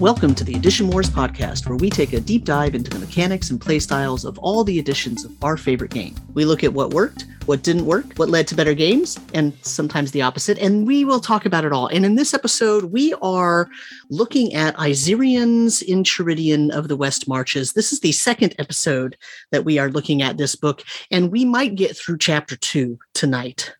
Welcome to the Edition Wars podcast, where we take a deep dive into the mechanics and playstyles of all the editions of our favorite game. We look at what worked, what didn't work, what led to better games, and sometimes the opposite, and we will talk about it all. And in this episode, we are looking at Iserians in Charidian of the West Marches. This is the second episode that we are looking at this book, and we might get through chapter 2 tonight.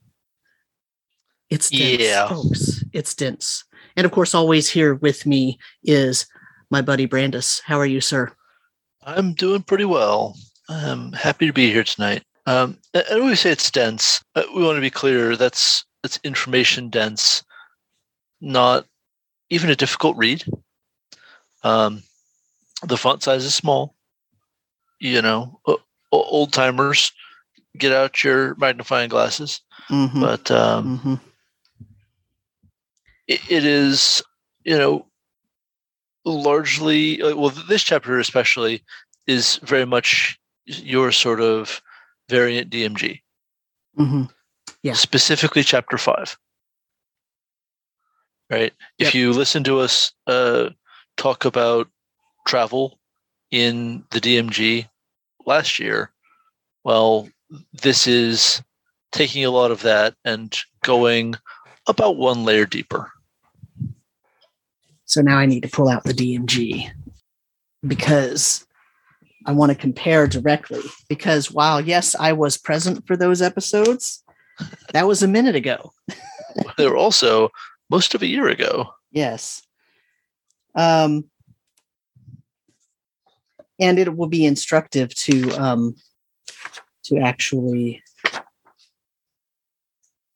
It's dense, folks. It's dense. And of course, always here with me is my buddy Brandis. How are you, sir? I'm doing pretty well. I'm happy to be here tonight. And when we say it's dense, we want to be clear that's information dense, not even a difficult read. The font size is small. You know, old timers, get out your magnifying glasses. Mm-hmm. But It is, you know, largely, well, this chapter especially is very much your sort of variant DMG. Mm-hmm. Yeah. Specifically chapter 5. Right? Yep. If you listen to us talk about travel in the DMG last year, well, this is taking a lot of that and going about one layer deeper. So now I need to pull out the DMG because I want to compare directly. Because while, yes, I was present for those episodes, that was a minute ago. They were also most of a year ago. Yes. And it will be instructive to actually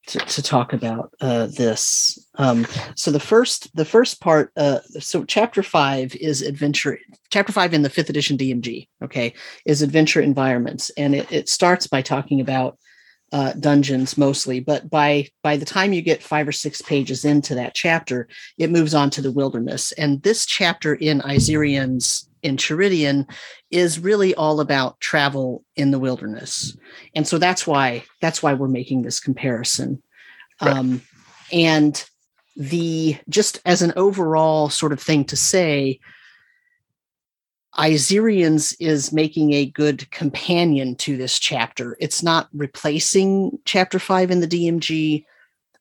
to talk about this. So the first part, so chapter 5 is adventure. Chapter 5 in the 5th edition DMG, okay, is adventure environments. And it starts by talking about dungeons mostly, but by the time you get 5 or 6 pages into that chapter, it moves on to the wilderness. And this chapter in Iserians in Charidian is really all about travel in the wilderness. And so that's why we're making this comparison. Right. And just as an overall sort of thing to say, Iserians is making a good companion to this chapter. It's not replacing chapter 5 in the DMG,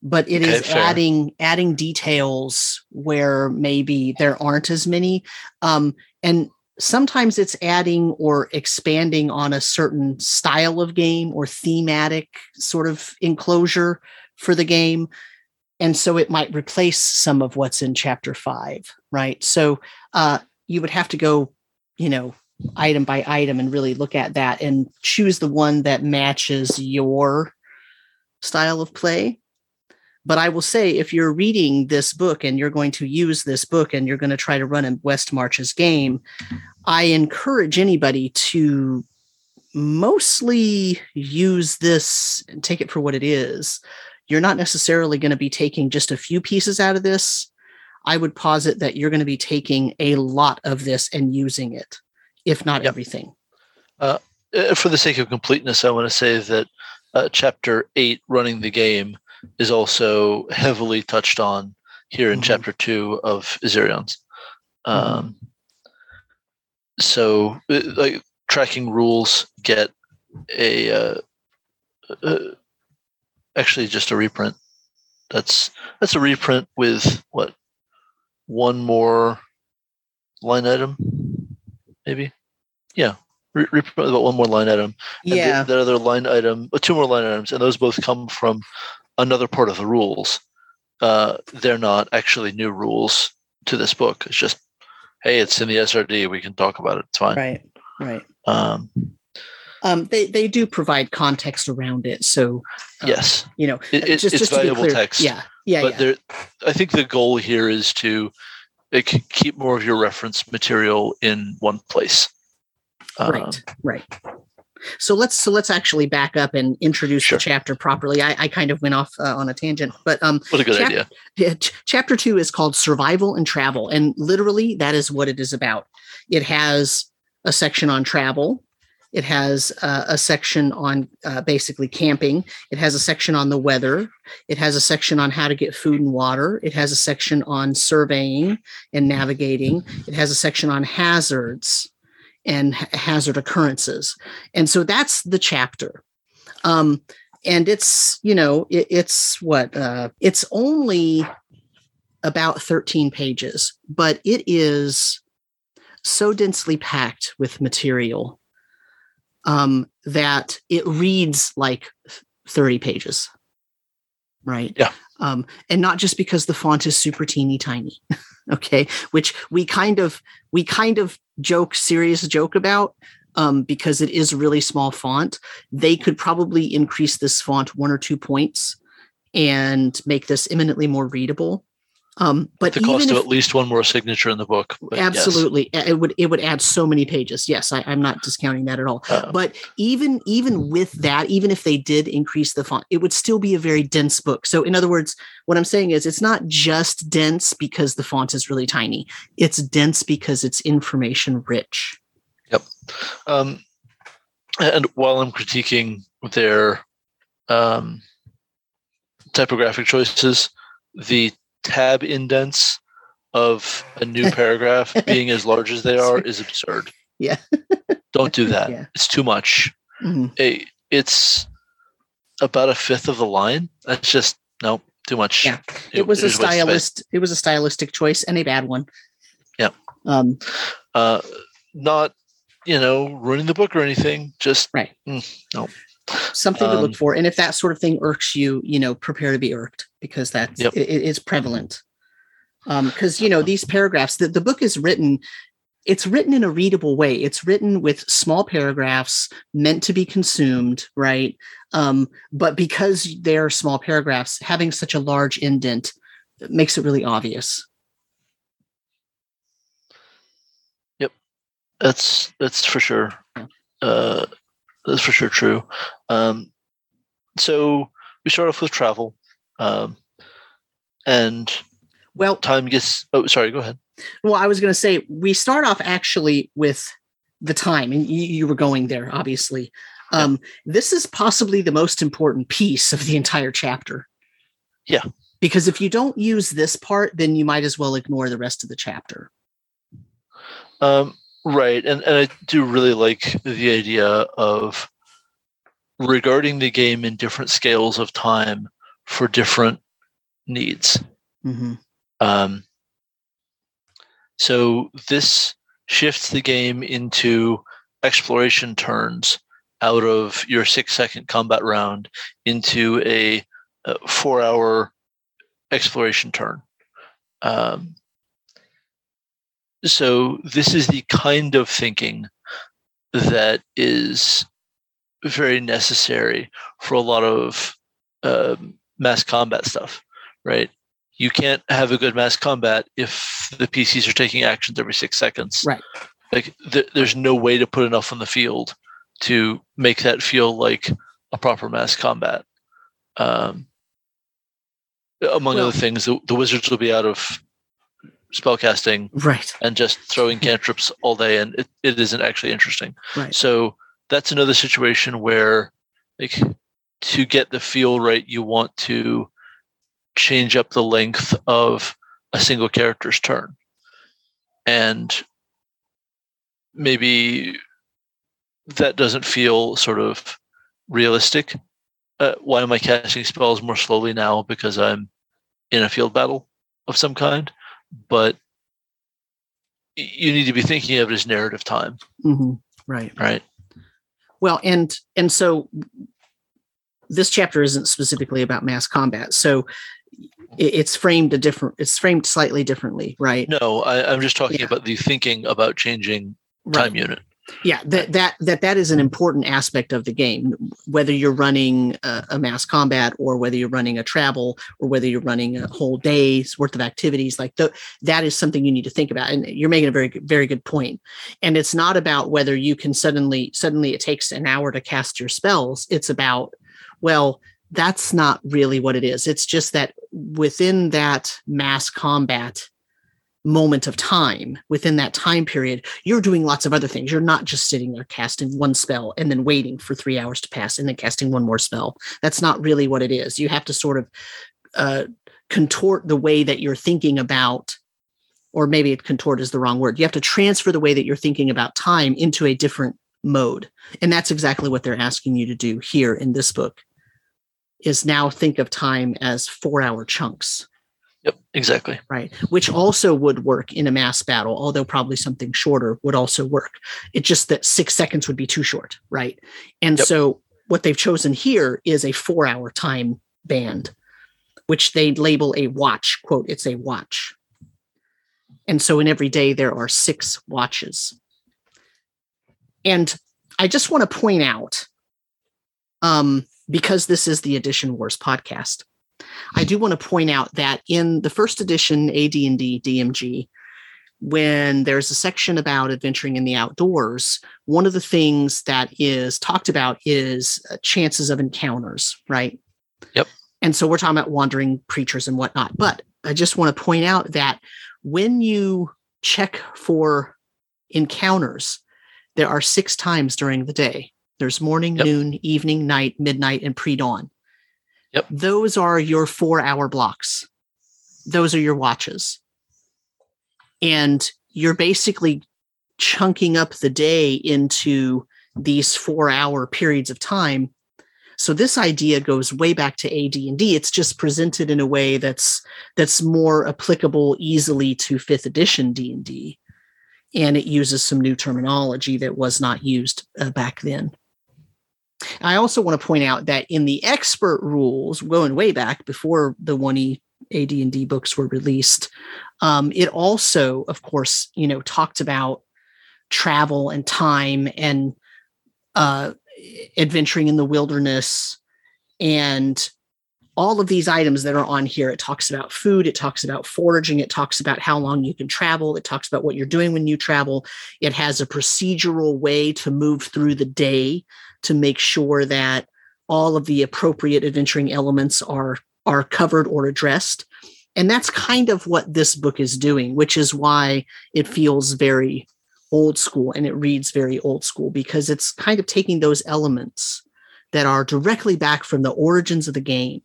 but it is adding details where maybe there aren't as many. And sometimes it's adding or expanding on a certain style of game or thematic sort of enclosure for the game. And so it might replace some of what's in chapter 5, right? So you would have to go, you know, item by item and really look at that and choose the one that matches your style of play. But I will say, if you're reading this book and you're going to use this book and you're going to try to run a West Marches game, I encourage anybody to mostly use this and take it for what it is. You're not necessarily going to be taking just a few pieces out of this. I would posit that you're going to be taking a lot of this and using it, if not everything. For the sake of completeness, I want to say that chapter 8, running the game, is also heavily touched on here in chapter 2 of Iserians. So, like, tracking rules get actually just a reprint. That's a reprint with one more line item, maybe. Yeah. Reprint about one more line item. And yeah. That other line item, 2 more line items, and those both come from another part of the rules. They're not actually new rules to this book. It's just, hey, it's in the SRD. We can talk about it. It's fine. Right. They do provide context around it. So yes, you know, it's just valuable to be clear, text. Yeah. But yeah. I think the goal here is to keep more of your reference material in one place. Right. So let's actually back up and introduce the chapter properly. I kind of went off on a tangent, but what a good idea. Chapter 2 is called Survival and Travel, and literally that is what it is about. It has a section on travel, It has a section on basically camping. It has a section on the weather. It has a section on how to get food and water. It has a section on surveying and navigating. It has a section on hazards and hazard occurrences. And so that's the chapter. And it's, you know, it's what, it's only about 13 pages, but it is so densely packed with material that it reads like 30 pages, right? Yeah. And not just because the font is super teeny tiny, okay? Which we kind of serious joke about, because it is a really small font. They could probably increase this font 1 or 2 points and make this eminently more readable. But at the cost of at least one more signature in the book. Absolutely. Yes. It would add so many pages. Yes, I'm not discounting that at all. But even with that, even if they did increase the font, it would still be a very dense book. So in other words, what I'm saying is it's not just dense because the font is really tiny. It's dense because it's information rich. Yep. And while I'm critiquing their typographic choices, the tab indents of a new paragraph being as large as they are is absurd. Yeah. Don't do that. Yeah. It's too much. Mm-hmm. It's about a fifth of the line. That's just no, too much. Yeah. It was a stylistic choice and a bad one. Yeah. Not, you know, ruining the book or anything, just right. No. Something to look for. And if that sort of thing irks you, you know, prepare to be irked, because that's it's prevalent. Because, you know, these paragraphs, the book is written, it's written in a readable way. It's written with small paragraphs meant to be consumed, right? But because they're small paragraphs, having such a large indent makes it really obvious. Yep. That's for sure. Yeah. That's for sure true. So we start off with travel, and well, time gets. Oh, sorry. Go ahead. Well, I was going to say we start off actually with the time, and you were going there, obviously. Yeah. This is possibly the most important piece of the entire chapter. Yeah, because if you don't use this part, then you might as well ignore the rest of the chapter. Right, and I do really like the idea of regarding the game in different scales of time for different needs. Mm-hmm. So this shifts the game into exploration turns out of your 6-second combat round into a 4-hour exploration turn. So this is the kind of thinking that is very necessary for a lot of mass combat stuff, right? You can't have a good mass combat if the PCs are taking actions every 6 seconds. Right. Like there's no way to put enough on the field to make that feel like a proper mass combat. Among other things, the wizards will be out of spellcasting, right, and just throwing cantrips all day, and it isn't actually interesting. Right. So that's another situation where, like, to get the feel right, you want to change up the length of a single character's turn, and maybe that doesn't feel sort of realistic. Why am I casting spells more slowly now? Because I'm in a field battle of some kind. But you need to be thinking of it as narrative time. Mm-hmm. Right. Right. Well, and so this chapter isn't specifically about mass combat. So it's framed slightly differently, right? No, I'm just talking about the thinking about changing time unit. Yeah, that is an important aspect of the game, whether you're running a mass combat or whether you're running a travel or whether you're running a whole day's worth of activities. Like that is something you need to think about. And you're making a very, very good point. And it's not about whether you can suddenly it takes an hour to cast your spells. It's about, well, that's not really what it is. It's just that within that mass combat moment of time within that time period, you're doing lots of other things. You're not just sitting there casting one spell and then waiting for 3 hours to pass and then casting one more spell. That's not really what it is. You have to sort of contort the way that you're thinking about, or maybe contort is the wrong word. You have to transfer the way that you're thinking about time into a different mode. And that's exactly what they're asking you to do here in this book, is now think of time as 4 hour chunks. Yep, exactly. Right. Which also would work in a mass battle, although probably something shorter would also work. It's just that 6 seconds would be too short, right? And so what they've chosen here is a 4 hour time band, which they label a watch, quote, it's a watch. And so in every day, there are 6 watches. And I just want to point out, because this is the Edition Wars podcast, I do want to point out that in the first edition, AD&D DMG, when there's a section about adventuring in the outdoors, one of the things that is talked about is chances of encounters, right? Yep. And so we're talking about wandering creatures and whatnot. But I just want to point out that when you check for encounters, there are 6 times during the day. There's morning, noon, evening, night, midnight, and pre-dawn. Yep. Those are your 4 hour blocks. Those are your watches. And you're basically chunking up the day into these 4 hour periods of time. So this idea goes way back to AD&D. It's just presented in a way that's more applicable easily to 5th edition D&D. And it uses some new terminology that was not used back then. I also want to point out that in the expert rules, going way back before the 1E AD&D books were released, it also, of course, you know, talked about travel and time and adventuring in the wilderness and all of these items that are on here. It talks about food. It talks about foraging. It talks about how long you can travel. It talks about what you're doing when you travel. It has a procedural way to move through the day to make sure that all of the appropriate adventuring elements are covered or addressed. And that's kind of what this book is doing, which is why it feels very old school and it reads very old school, because it's kind of taking those elements that are directly back from the origins of the game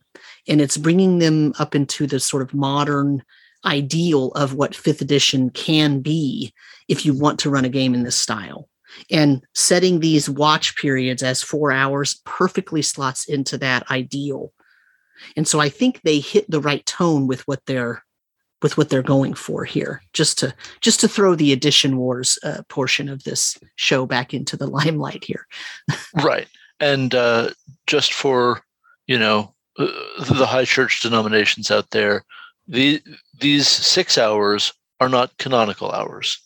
and it's bringing them up into the sort of modern ideal of what 5th edition can be if you want to run a game in this style. And setting these watch periods as 4 hours perfectly slots into that ideal. And so I think they hit the right tone with what they're going for here, just to throw the Edition Wars portion of this show back into the limelight here. Right. And just for, you know, the high church denominations out there, these 6 hours are not canonical hours.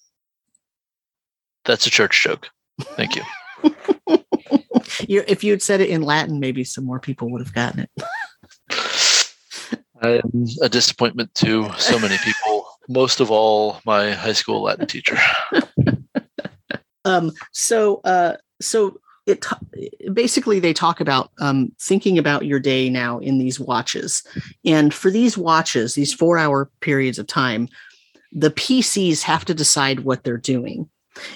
That's a church joke. Thank you. If you'd said it in Latin, maybe some more people would have gotten it. I am a disappointment to so many people, most of all my high school Latin teacher. Basically they talk about thinking about your day now in these watches. And for these watches, these 4 hour periods of time, the PCs have to decide what they're doing.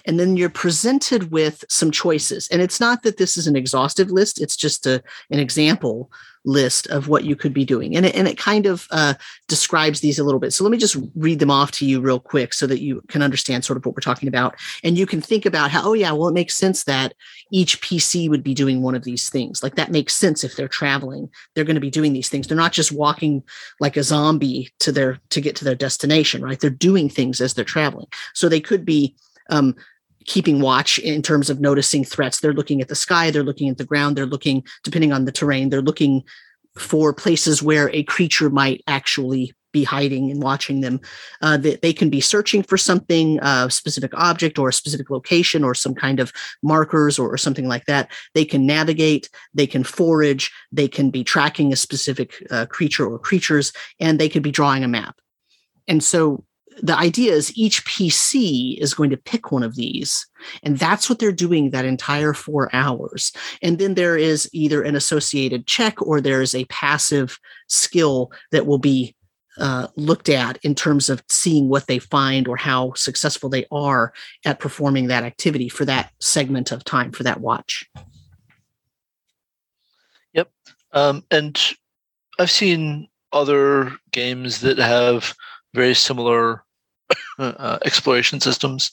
And then you're presented with some choices. And it's not that this is an exhaustive list. It's just an example list of what you could be doing. And it kind of describes these a little bit. So let me just read them off to you real quick so that you can understand sort of what we're talking about. And you can think about how, it makes sense that each PC would be doing one of these things. Like that makes sense if they're traveling. They're going to be doing these things. They're not just walking like a zombie to get to their destination, right? They're doing things as they're traveling. So they could be keeping watch in terms of noticing threats. They're looking at the sky, they're looking at the ground, they're looking, depending on the terrain, they're looking for places where a creature might actually be hiding and watching them. They can be searching for something, a specific object or a specific location or some kind of markers or something like that. They can navigate, they can forage, they can be tracking a specific creature or creatures, and they could be drawing a map. And so the idea is each PC is going to pick one of these, and that's what they're doing that entire 4 hours. And then there is either an associated check or there is a passive skill that will be looked at in terms of seeing what they find or how successful they are at performing that activity for that segment of time for that watch. Yep. And I've seen other games that have very similar exploration systems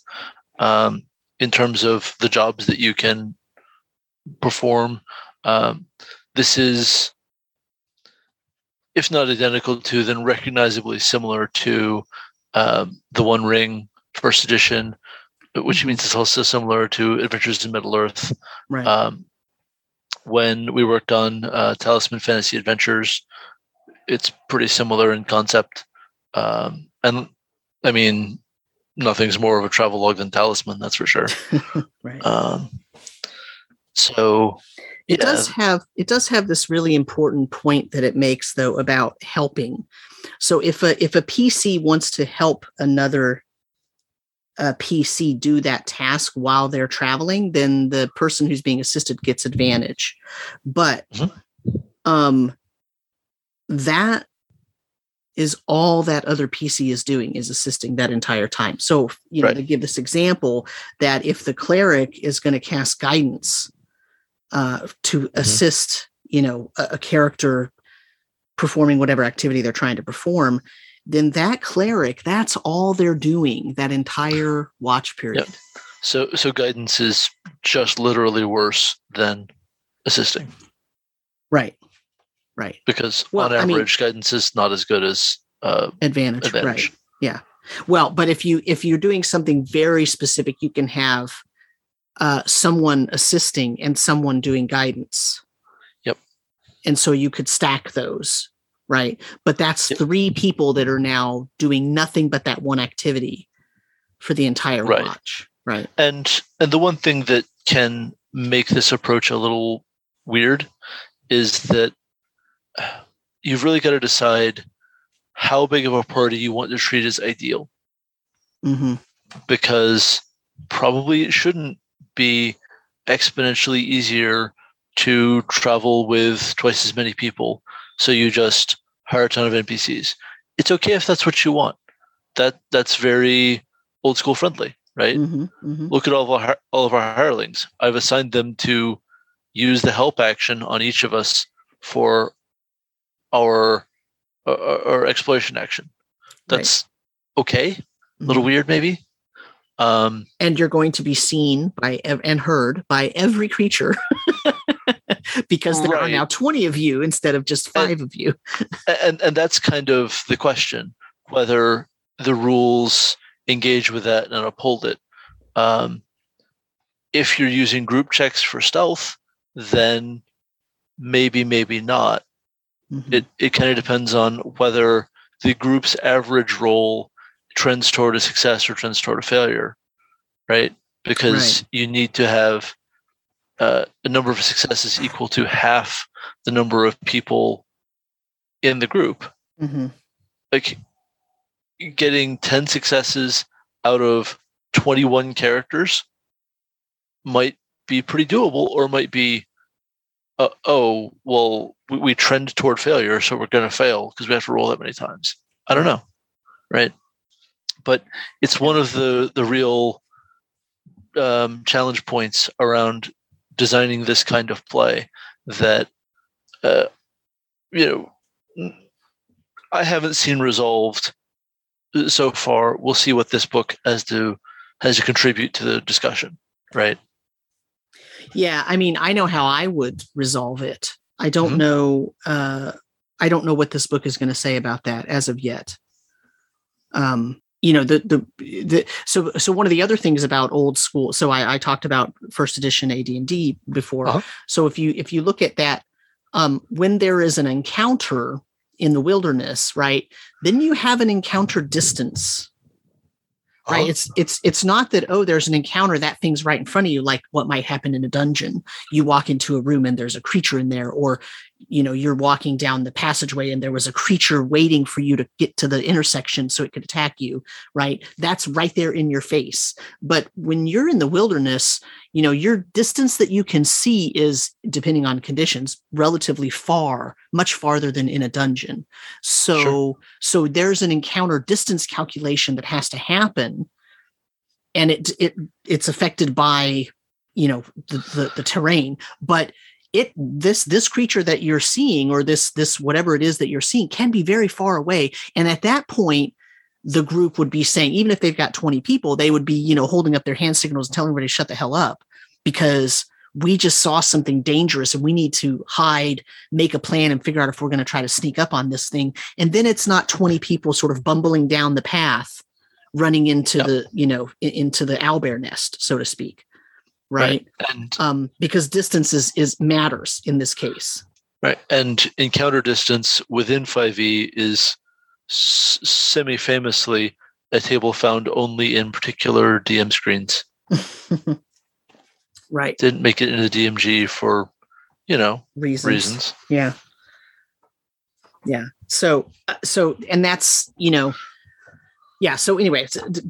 in terms of the jobs that you can perform. This is, if not identical to, then recognizably similar to the One Ring first edition, which means it's also similar to Adventures in Middle-earth. Right. When we worked on Talisman Fantasy Adventures, it's pretty similar in concept. And I mean, nothing's more of a travelogue than Talisman, that's for sure. Right. It does have this really important point that it makes, though, about helping. So if a PC wants to help another PC do that task while they're traveling, then the person who's being assisted gets advantage. But that is all that other PC is doing, is assisting that entire time. So, to give this example, that if the cleric is going to cast guidance to assist, a character performing whatever activity they're trying to perform, then that cleric, that's all they're doing that entire watch period. Yep. So guidance is just literally worse than assisting. Right. Because on average, guidance is not as good as advantage. Right? Yeah. Well, but if you're doing something very specific, you can have someone assisting and someone doing guidance. Yep. And so you could stack those, right? But that's three people that are now doing nothing but that one activity for the entire watch, right? And the one thing that can make this approach a little weird is that you've really got to decide how big of a party you want to treat as ideal. Mm-hmm. Because probably it shouldn't be exponentially easier to travel with twice as many people, so you just hire a ton of NPCs. It's okay if that's what you want. That's very old school friendly, right? Mm-hmm, mm-hmm. Look at all of our hirelings. I've assigned them to use the help action on each of us for our exploration action. That's okay. Mm-hmm. A little weird, maybe. And you're going to be seen by and heard by every creature because there are now 20 of you instead of just 5 of you. and that's kind of the question, whether the rules engage with that and uphold it. If you're using group checks for stealth, then maybe not. Mm-hmm. It kind of depends on whether the group's average roll trends toward a success or trends toward a failure, right? Because you need to have a number of successes equal to half the number of people in the group. Mm-hmm. Like getting 10 successes out of 21 characters might be pretty doable, or might be, we trend toward failure, so we're going to fail because we have to roll that many times. I don't know, right? But it's one of the real challenge points around designing this kind of play that, I haven't seen resolved so far. We'll see what this book has to contribute to the discussion, right? Yeah, I mean, I know how I would resolve it. I don't know. I don't know what this book is going to say about that as of yet. So one of the other things about old school. So I talked about first edition AD&D before. Uh-huh. So if you look at that, when there is an encounter in the wilderness, right, then you have an encounter distance, right? Uh-huh. It's not that there's an encounter, that thing's right in front of you, like what might happen in a dungeon. You walk into a room and there's a creature in there, or you know, you're walking down the passageway and there was a creature waiting for you to get to the intersection so it could attack you, right? That's right there in your face. But when you're in the wilderness, you know, your distance that you can see is, depending on conditions, relatively far, much farther than in a dungeon. So, sure. So there's an encounter distance calculation that has to happen. And it's affected by, you know, the terrain, but this creature that you're seeing, or this whatever it is that you're seeing, can be very far away. And at that point, the group would be saying, even if they've got 20 people, they would be, you know, holding up their hand signals and telling everybody to shut the hell up, because we just saw something dangerous and we need to hide, make a plan, and figure out if we're going to try to sneak up on this thing. And then it's not 20 people sort of bumbling down the path, running into the, you know, into the owlbear nest, so to speak. Right. And because distance is matters in this case. Right. And encounter distance within 5e is semi-famously a table found only in particular DM screens. Right. Didn't make it into DMG for, you know, reasons. Yeah. Yeah. So, and that's, you know, yeah. So anyway,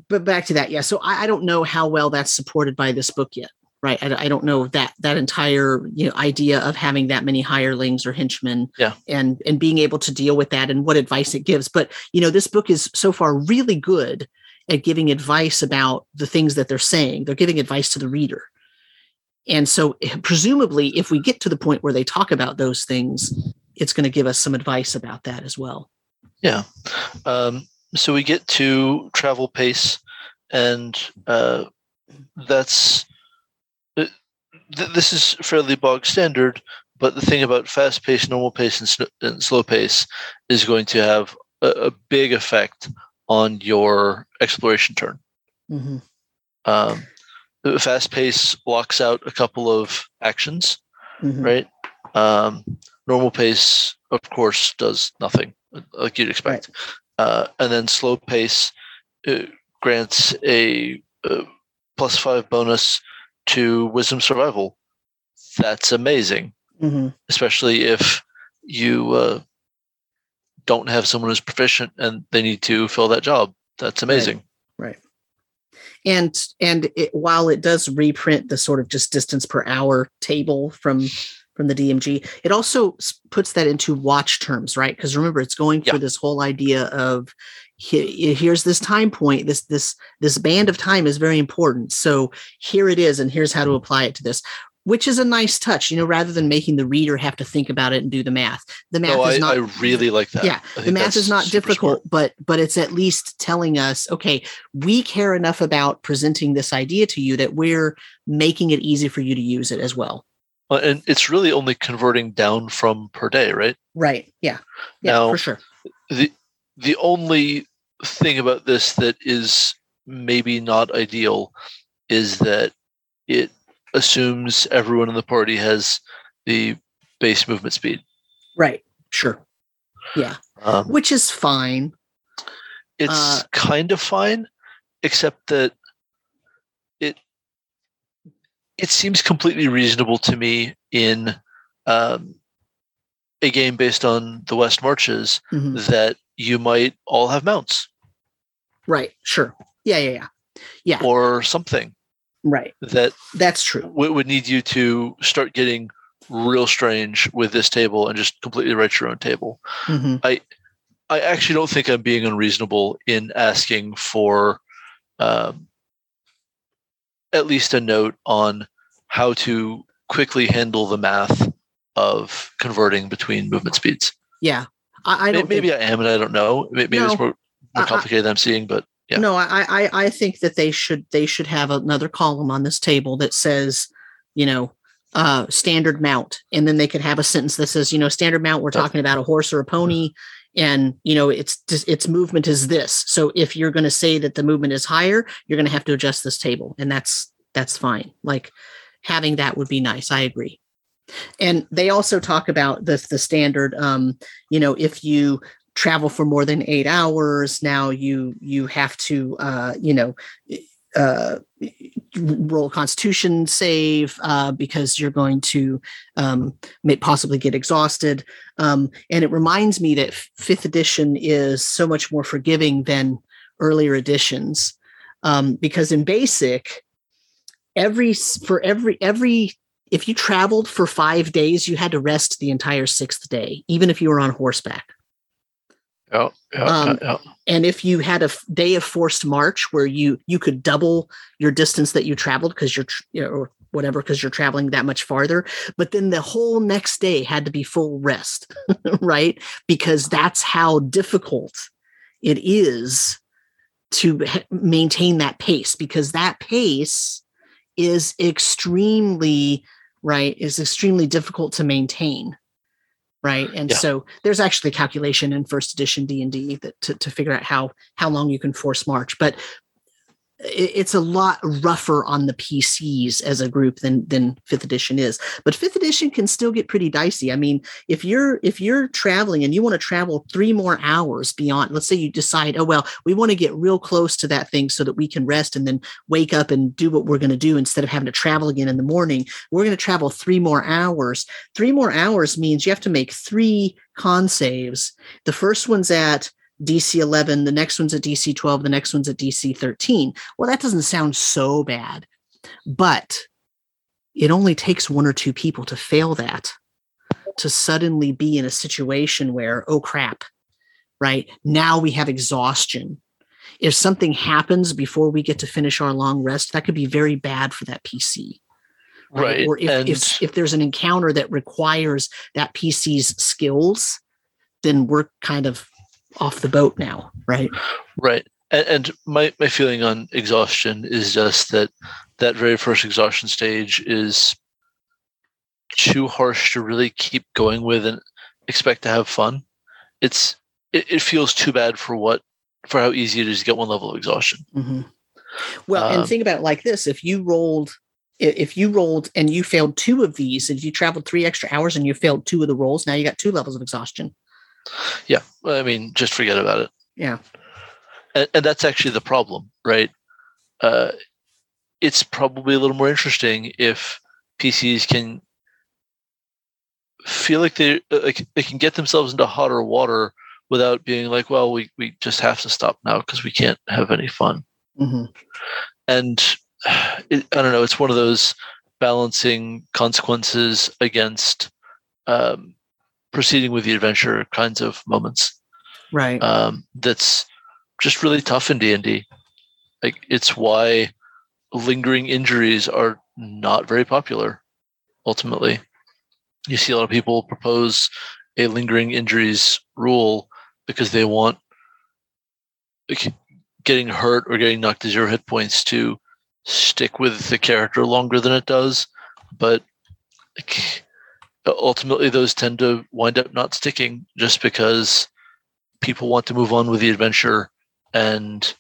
but back to that. Yeah. So I don't know how well that's supported by this book yet. Right. I don't know that entire, you know, idea of having that many hirelings or henchmen and being able to deal with that and what advice it gives. But, you know, this book is so far really good at giving advice about the things that they're saying. They're giving advice to the reader. And so presumably, if we get to the point where they talk about those things, it's going to give us some advice about that as well. Yeah. So we get to travel pace, and that's... This is fairly bog standard, but the thing about fast pace, normal pace, and slow pace is going to have a big effect on your exploration turn. Mm-hmm. Fast pace blocks out a couple of actions, mm-hmm. right? Normal pace, of course, does nothing like you'd expect. Right. And then slow pace grants a +5 bonus to wisdom survival. That's amazing, mm-hmm. especially if you don't have someone who's proficient and they need to fill that job. That's amazing, right? And it, while it does reprint the sort of just distance per hour table from the DMG, it also puts that into watch terms, right? Because remember, it's going for this whole idea of here's this time point. This band of time is very important. So here it is, and here's how to apply it to this, which is a nice touch. You know, rather than making the reader have to think about it and do the math. The math is not. I really like that. Yeah, the math is not difficult, but it's at least telling us, okay, we care enough about presenting this idea to you that we're making it easy for you to use it as well. And it's really only converting down from per day, right? Right. Yeah. Yeah. Now, for sure. The only thing about this that is maybe not ideal is that it assumes everyone in the party has the base movement speed. Right. Sure. Yeah. Which is fine. It's kind of fine, except that it seems completely reasonable to me in a game based on the West Marches, mm-hmm. that you might all have mounts. Right. Sure. Yeah. Or something. Right. That's true. Would need you to start getting real strange with this table and just completely write your own table. Mm-hmm. I actually don't think I'm being unreasonable in asking for at least a note on how to quickly handle the math of converting between movement speeds. Yeah. I don't maybe think... I am, and I don't know. Maybe it's more complicated than I'm seeing, but yeah. No, I think that they should have another column on this table that says, you know, standard mount, and then they could have a sentence that says, you know, standard mount, we're talking about a horse or a pony, and you know, its movement is this. So if you're going to say that the movement is higher, you're going to have to adjust this table, and that's fine. Like, having that would be nice. I agree. And they also talk about the standard, you know, if you travel for more than 8 hours, now you have to, you know, roll a Constitution save because you're going to may possibly get exhausted. And it reminds me that 5th edition is so much more forgiving than earlier editions, because in Basic, if you traveled for 5 days, you had to rest the entire 6th day, even if you were on horseback. And if you had a day of forced march where you could double your distance that you traveled because you're traveling that much farther, but then the whole next day had to be full rest, right? Because that's how difficult it is to maintain that pace, because that pace is extremely difficult to maintain. Right. And so there's actually calculation in 1st edition D&D that to figure out how long you can force march. But it's a lot rougher on the PCs as a group than 5th edition is. But 5th edition can still get pretty dicey. I mean, if you're traveling and you want to travel 3 more hours beyond, let's say you decide, oh, well, we want to get real close to that thing so that we can rest and then wake up and do what we're going to do instead of having to travel again in the morning. We're going to travel 3 more hours. 3 more hours means you have to make 3 con saves. The first one's at DC 11, the next one's at DC 12, the next one's at DC 13. Well, that doesn't sound so bad, but it only takes 1 or 2 people to fail that, to suddenly be in a situation where, oh crap, right? Now we have exhaustion. If something happens before we get to finish our long rest, that could be very bad for that PC. Right. Or if there's an encounter that requires that PC's skills, then we're kind of off the boat now, right? Right. And my feeling on exhaustion is just that very first exhaustion stage is too harsh to really keep going with and expect to have fun. It feels too bad for how easy it is to get 1 level of exhaustion. Mm-hmm. Well, and think about it like this: if you rolled and you failed 2 of these, and you traveled 3 extra hours and you failed 2 of the rolls, now you got 2 levels of exhaustion. Yeah, I mean, just forget about it. Yeah. And that's actually the problem, right? It's probably a little more interesting if PCs can feel like they can get themselves into hotter water without being like, well, we just have to stop now because we can't have any fun. Mm-hmm. And I don't know, it's one of those balancing consequences against proceeding with the adventure kinds of moments, right? That's just really tough in D&D. Like, it's why lingering injuries are not very popular. Ultimately, you see a lot of people propose a lingering injuries rule because they want getting hurt or getting knocked to 0 hit points to stick with the character longer than it does, but. Ultimately, those tend to wind up not sticking just because people want to move on with the adventure, and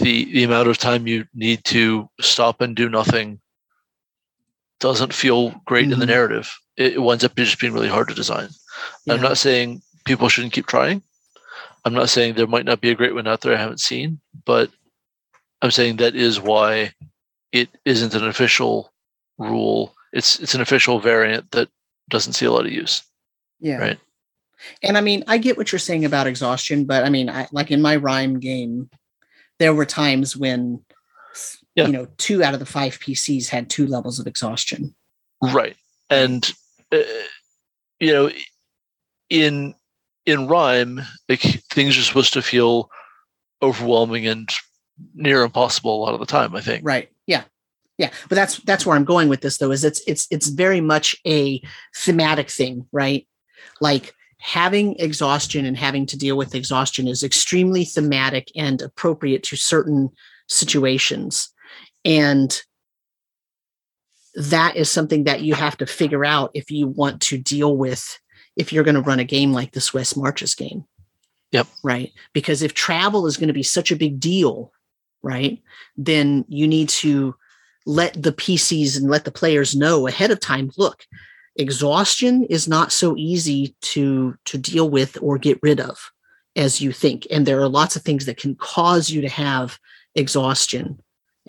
the amount of time you need to stop and do nothing doesn't feel great in the narrative. It winds up just being really hard to design. Yeah. I'm not saying people shouldn't keep trying. I'm not saying there might not be a great one out there I haven't seen, but I'm saying that is why it isn't an official rule. It's an official variant that doesn't see a lot of use. Yeah. Right. And I mean, I get what you're saying about exhaustion, but I mean, like in my Rime game, there were times when, 2 out of the 5 PCs had 2 levels of exhaustion. Right. And, in Rime, things are supposed to feel overwhelming and near impossible a lot of the time, I think. Right. Yeah. Yeah, but that's where I'm going with this, though, is it's very much a thematic thing, right? Like, having exhaustion and having to deal with exhaustion is extremely thematic and appropriate to certain situations. And that is something that you have to figure out if you want to deal with, if you're going to run a game like this West Marches game. Yep. Right? Because if travel is going to be such a big deal, right, then you need to let the PCs and let the players know ahead of time, look, exhaustion is not so easy to deal with or get rid of as you think. And there are lots of things that can cause you to have exhaustion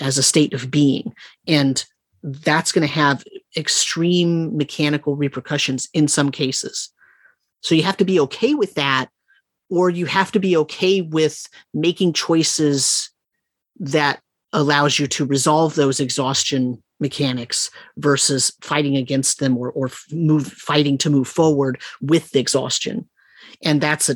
as a state of being. And that's going to have extreme mechanical repercussions in some cases. So you have to be okay with that, or you have to be okay with making choices that allows you to resolve those exhaustion mechanics versus fighting against them or fighting to move forward with the exhaustion. And that's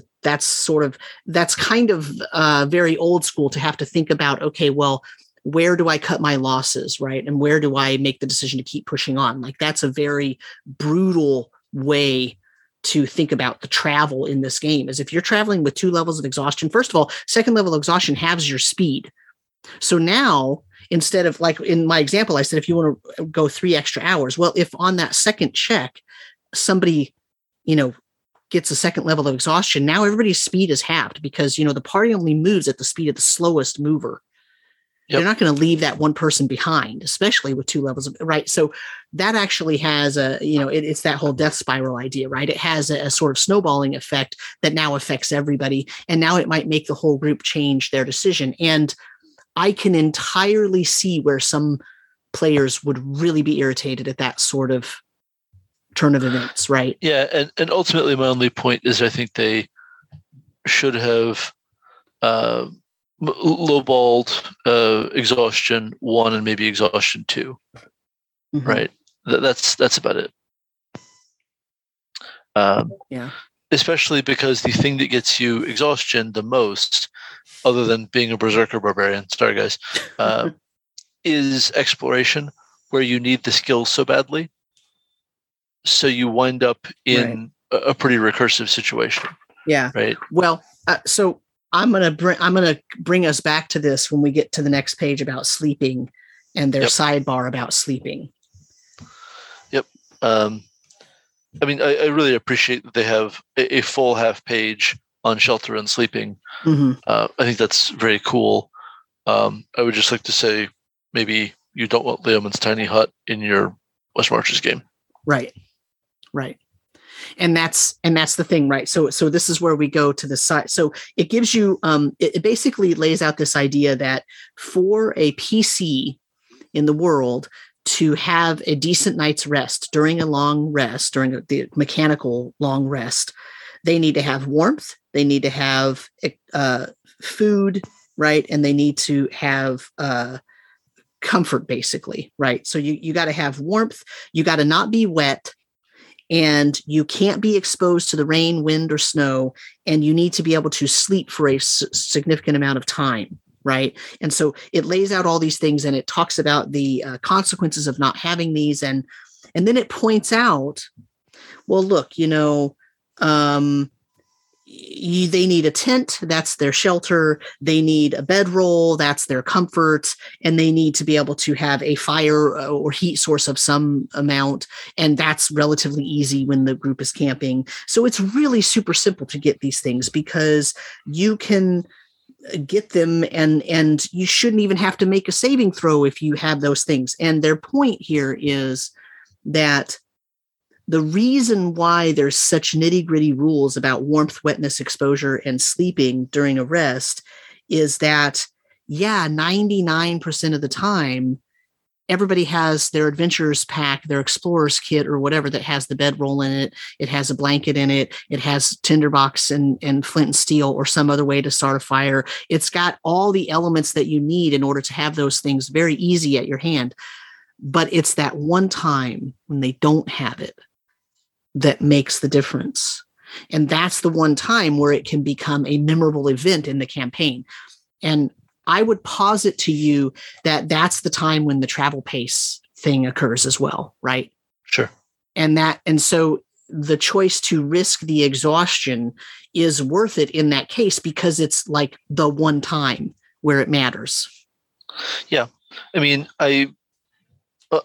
kind of very old school to have to think about, okay, well, where do I cut my losses, right? And where do I make the decision to keep pushing on? Like, that's a very brutal way to think about the travel in this game, is if you're traveling with 2 levels of exhaustion, first of all, second level exhaustion halves your speed. So now, instead of, like in my example, I said, if you want to go 3 extra hours, well, if on that second check, somebody, gets a second level of exhaustion, now everybody's speed is halved because, the party only moves at the speed of the slowest mover. Yep. They're not going to leave that one person behind, especially with 2 levels of, right? So that actually has it's that whole death spiral idea, right? It has a sort of snowballing effect that now affects everybody. And now it might make the whole group change their decision. And I can entirely see where some players would really be irritated at that sort of turn of events, right? Yeah. And ultimately my only point is I think they should have, lowballed exhaustion 1 and maybe exhaustion 2, mm-hmm. right? That's about it. Yeah. Especially because the thing that gets you exhaustion the most, other than being a berserker barbarian, sorry guys, is exploration, where you need the skill so badly, so you wind up in right. a pretty recursive situation. Yeah. Right. Well, so. I'm gonna bring us back to this when we get to the next page about sleeping and their yep. sidebar about sleeping. Yep. I really appreciate that they have a full half page on shelter and sleeping. Mm-hmm. I think that's very cool. I would just like to say maybe you don't want Leomund's Tiny Hut in your West Marches game. Right. Right. And that's the thing, right? So this is where we go to the side. So it gives you, it basically lays out this idea that for a PC in the world to have a decent night's rest during the mechanical long rest, they need to have warmth, they need to have food, right? And they need to have comfort, basically, right? So you got to have warmth, you got to not be wet, and you can't be exposed to the rain, wind, or snow, and you need to be able to sleep for a significant amount of time, right? And so it lays out all these things, and it talks about the consequences of not having these, and then it points out, well, look, they need a tent, that's their shelter, they need a bedroll, that's their comfort, and they need to be able to have a fire or heat source of some amount, and that's relatively easy when the group is camping. So it's really super simple to get these things because you can get them, and you shouldn't even have to make a saving throw if you have those things. And their point here is that the reason why there's such nitty-gritty rules about warmth, wetness, exposure, and sleeping during a rest is that, 99% of the time, everybody has their adventurer's pack, their explorer's kit, or whatever that has the bedroll in it. It has a blanket in it. It has tinderbox and flint and steel or some other way to start a fire. It's got all the elements that you need in order to have those things very easy at your hand. But it's that one time when they don't have it that makes the difference. And that's the one time where it can become a memorable event in the campaign. And I would posit to you that that's the time when the travel pace thing occurs as well, right? Sure. And so the choice to risk the exhaustion is worth it in that case because it's like the one time where it matters. Yeah. I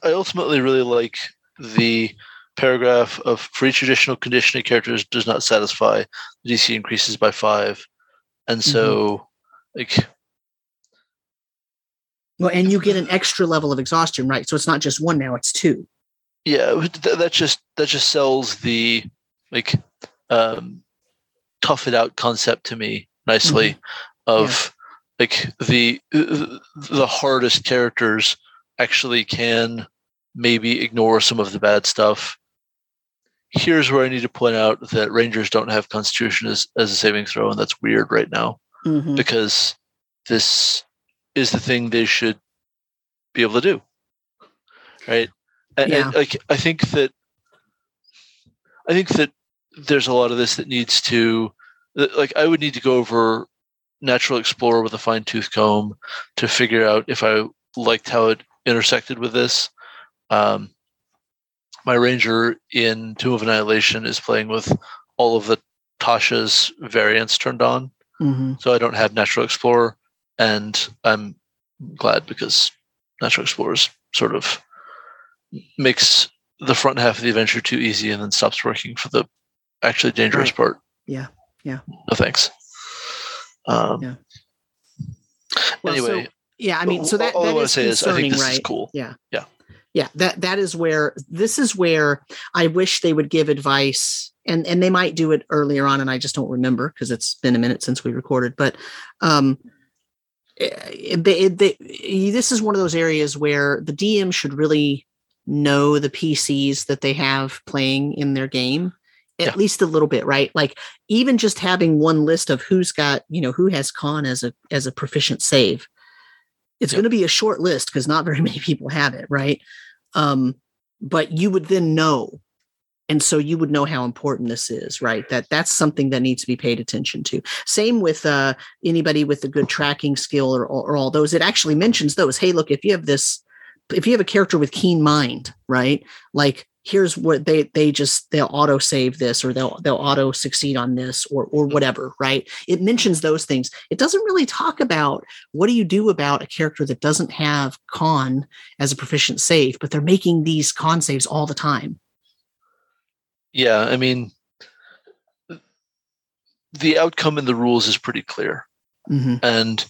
ultimately really like the paragraph of, for each additional condition a character does not satisfy, the DC increases by 5. And so, mm-hmm. And you get an extra level of exhaustion, right? So it's not just 1 now, it's 2. Yeah, that just sells the tough it out concept to me nicely. Mm-hmm. of like the hardest characters actually can maybe ignore some of the bad stuff. Here's where I need to point out that Rangers don't have Constitution as a saving throw, and that's weird right now, mm-hmm. because this is the thing they should be able to do, right? And, yeah. and like I think that there's a lot of this that needs to, like, I would need to go over Natural Explorer with a fine tooth comb to figure out if I liked how it intersected with this. My Ranger in Tomb of Annihilation is playing with all of the Tasha's variants turned on. Mm-hmm. So I don't have Natural Explorer, and I'm glad, because Natural Explorer sort of makes the front half of the adventure too easy and then stops working for the actually dangerous right. part. Yeah. Yeah. No thanks. Yeah. Well, anyway. So, yeah. I mean, so that, all that I want to say is I think this right? is cool. Yeah. Yeah. Yeah, this is where I wish they would give advice, and they might do it earlier on, and I just don't remember because it's been a minute since we recorded. But this is one of those areas where the DM should really know the PCs that they have playing in their game, at yeah. least a little bit, right? Like, even just having one list of who's got, you know, who has con as a proficient save. It's yep. going to be a short list because not very many people have it, right? But you would then know. And so you would know how important this is, right? That's something that needs to be paid attention to. Same with anybody with a good tracking skill or all those. It actually mentions those. Hey, look, if you have a character with keen mind, right? Like, here's what they'll auto save this, or they'll auto succeed on this, or whatever, right? It mentions those things. It doesn't really talk about what do you do about a character that doesn't have con as a proficient save, but they're making these con saves all the time. Yeah, I mean, the outcome in the rules is pretty clear, mm-hmm. and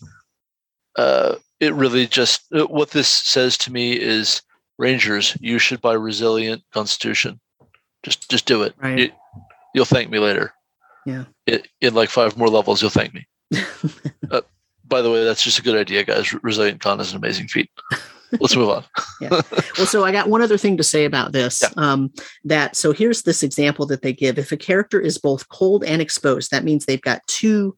it really just what this says to me is. Rangers, you should buy resilient Constitution. Just do it. Right. You'll thank me later. Yeah. In like 5 more levels, you'll thank me. By the way, that's just a good idea, guys. Resilient con is an amazing feat. Let's move on. yeah. Well, so I got one other thing to say about this. Yeah. So here's this example that they give. If a character is both cold and exposed, that means they've got two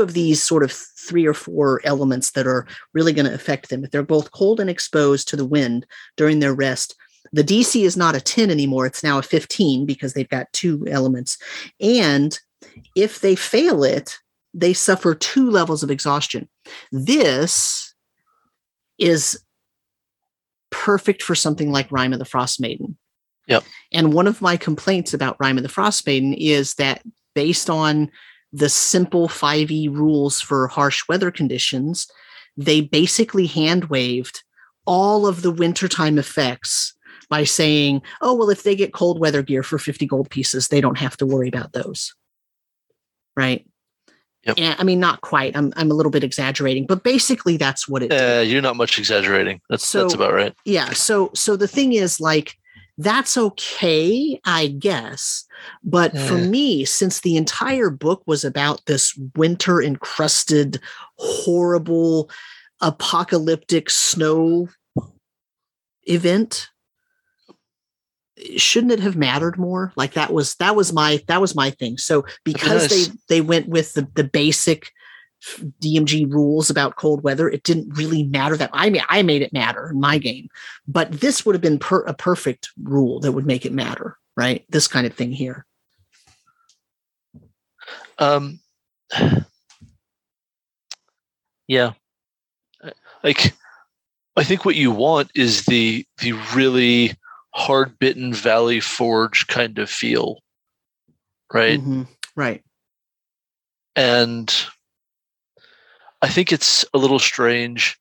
of these sort of 3 or 4 elements that are really going to affect them. If they're both cold and exposed to the wind during their rest, the DC is not a 10 anymore. It's now a 15 because they've got 2 elements. And if they fail it, they suffer 2 levels of exhaustion. This is perfect for something like Rime of the Frostmaiden. Yep. And one of my complaints about Rime of the Frostmaiden is that based on the simple 5e rules for harsh weather conditions, they basically hand-waved all of the wintertime effects by saying, oh, well, if they get cold weather gear for 50 gold pieces, they don't have to worry about those. Right? Yep. And, I mean, not quite. I'm a little bit exaggerating, but basically that's what it is. You're not much exaggerating. That's about right. Yeah. So the thing is, like, that's okay, I guess. But for me, since the entire book was about this winter encrusted, horrible, apocalyptic snow event, shouldn't it have mattered more? Like, that was my thing. So because they went with the basic DMG rules about cold weather, it didn't really matter. That I made it matter in my game, but this would have been a perfect rule that would make it matter, right? This kind of thing here. Yeah. Like, I think what you want is the really hard-bitten Valley Forge kind of feel, right? Mm-hmm. Right. And I think it's a little strange,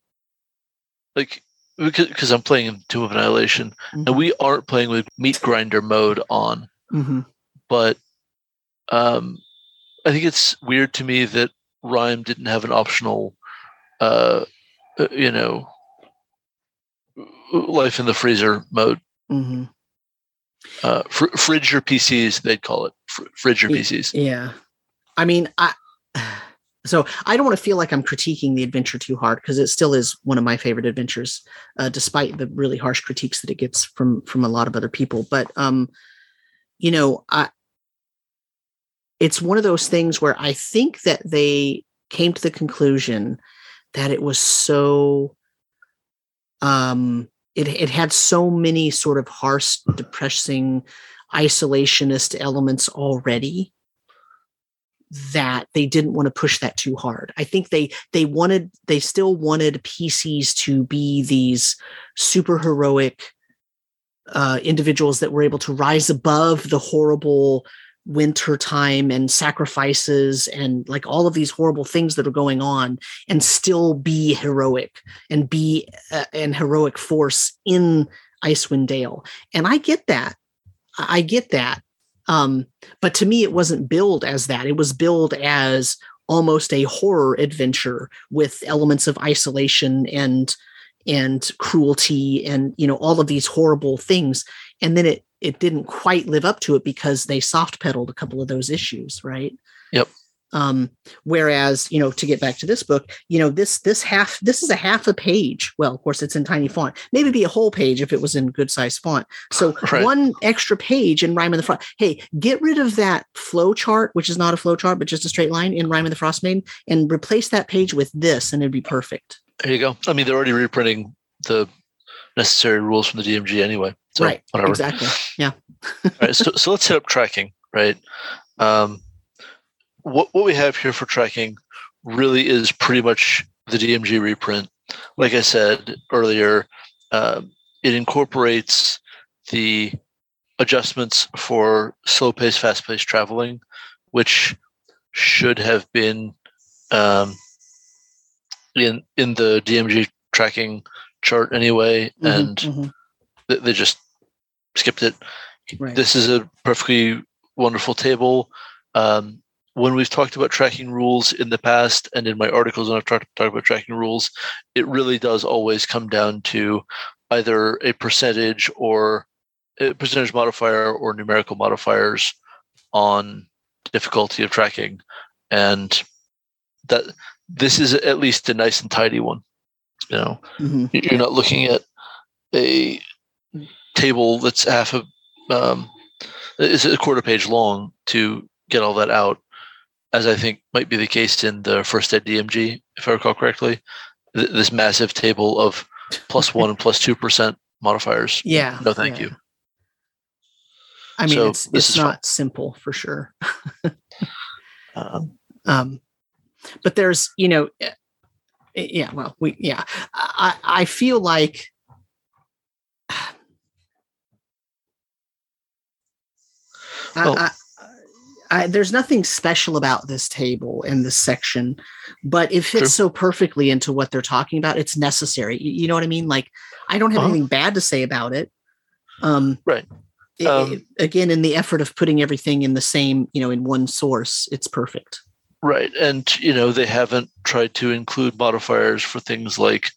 like, because I'm playing in Tomb of Annihilation, mm-hmm. and we aren't playing with meat grinder mode on. Mm-hmm. But I think it's weird to me that Rime didn't have an optional, life in the freezer mode. Mm-hmm. Fridge your PCs, they'd call it. Fridge your PCs. Yeah. I mean, So I don't want to feel like I'm critiquing the adventure too hard, because it still is one of my favorite adventures, despite the really harsh critiques that it gets from a lot of other people. But, you know, it's one of those things where I think that they came to the conclusion that it was so, it had so many sort of harsh, depressing, isolationist elements already, that they didn't want to push that too hard. I think they still wanted PCs to be these super heroic individuals that were able to rise above the horrible wintertime and sacrifices and like all of these horrible things that are going on, and still be heroic and be an heroic force in Icewind Dale. And I get that. But to me, it wasn't billed as that. It was billed as almost a horror adventure with elements of isolation and cruelty and, you know, all of these horrible things. And then it didn't quite live up to it because they soft pedaled a couple of those issues, right? Yep. Whereas, you know, to get back to this book, you know, this is a half a page. Well, of course it's in tiny font, maybe be a whole page if it was in good size font. So right. One extra page in Rime of the Frost. Hey, get rid of that flow chart, which is not a flow chart, but just a straight line in Rime of the Frostmaiden, and replace that page with this, and it'd be perfect. There you go. I mean, they're already reprinting the necessary rules from the DMG anyway. So right. Whatever. Exactly. Yeah. All right. So let's hit up tracking, right? What we have here for tracking really is pretty much the DMG reprint. Like I said earlier, it incorporates the adjustments for slow-paced, fast-paced traveling, which should have been in the DMG tracking chart anyway, and they just skipped it. Right. This is a perfectly wonderful table. When we've talked about tracking rules in the past, and in my articles when I've talked about tracking rules, it really does always come down to either a percentage or a percentage modifier or numerical modifiers on difficulty of tracking. And that this is at least a nice and tidy one. You know, you're not looking at a table that's it's a quarter page long to get all that out, as I think might be the case in the first ed DMG, if I recall correctly, this massive table of +1 and +2% modifiers. Yeah. No, thank you. I mean, so it's not fun. Simple for sure. But there's, you know, yeah, well, I feel like there's nothing special about this table and this section, but it fits so perfectly into what they're talking about. It's necessary. You know what I mean? Like, I don't have anything bad to say about it. Right. Again, in the effort of putting everything in the same, you know, in one source, it's perfect. Right. And, you know, they haven't tried to include modifiers for things like,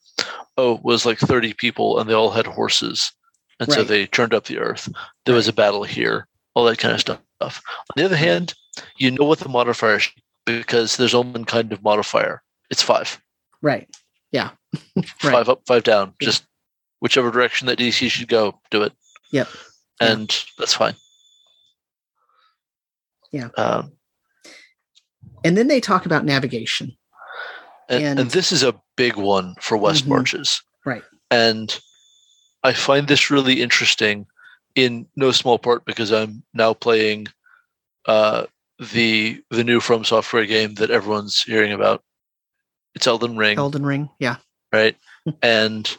it was like 30 people and they all had horses. And so they turned up the earth. There was a battle here. All that kind of stuff. On the other hand, you know what the modifier is, because there's only one kind of modifier. It's 5. Right. Yeah. 5 up, 5 down. Yeah. Just whichever direction that DC should go, do it. Yep. And that's fine. Yeah. And then they talk about navigation. And this is a big one for West Marches. Right. And I find this really interesting, in no small part because I'm now playing the new From Software game that everyone's hearing about. It's Elden Ring. Elden Ring, yeah. Right? And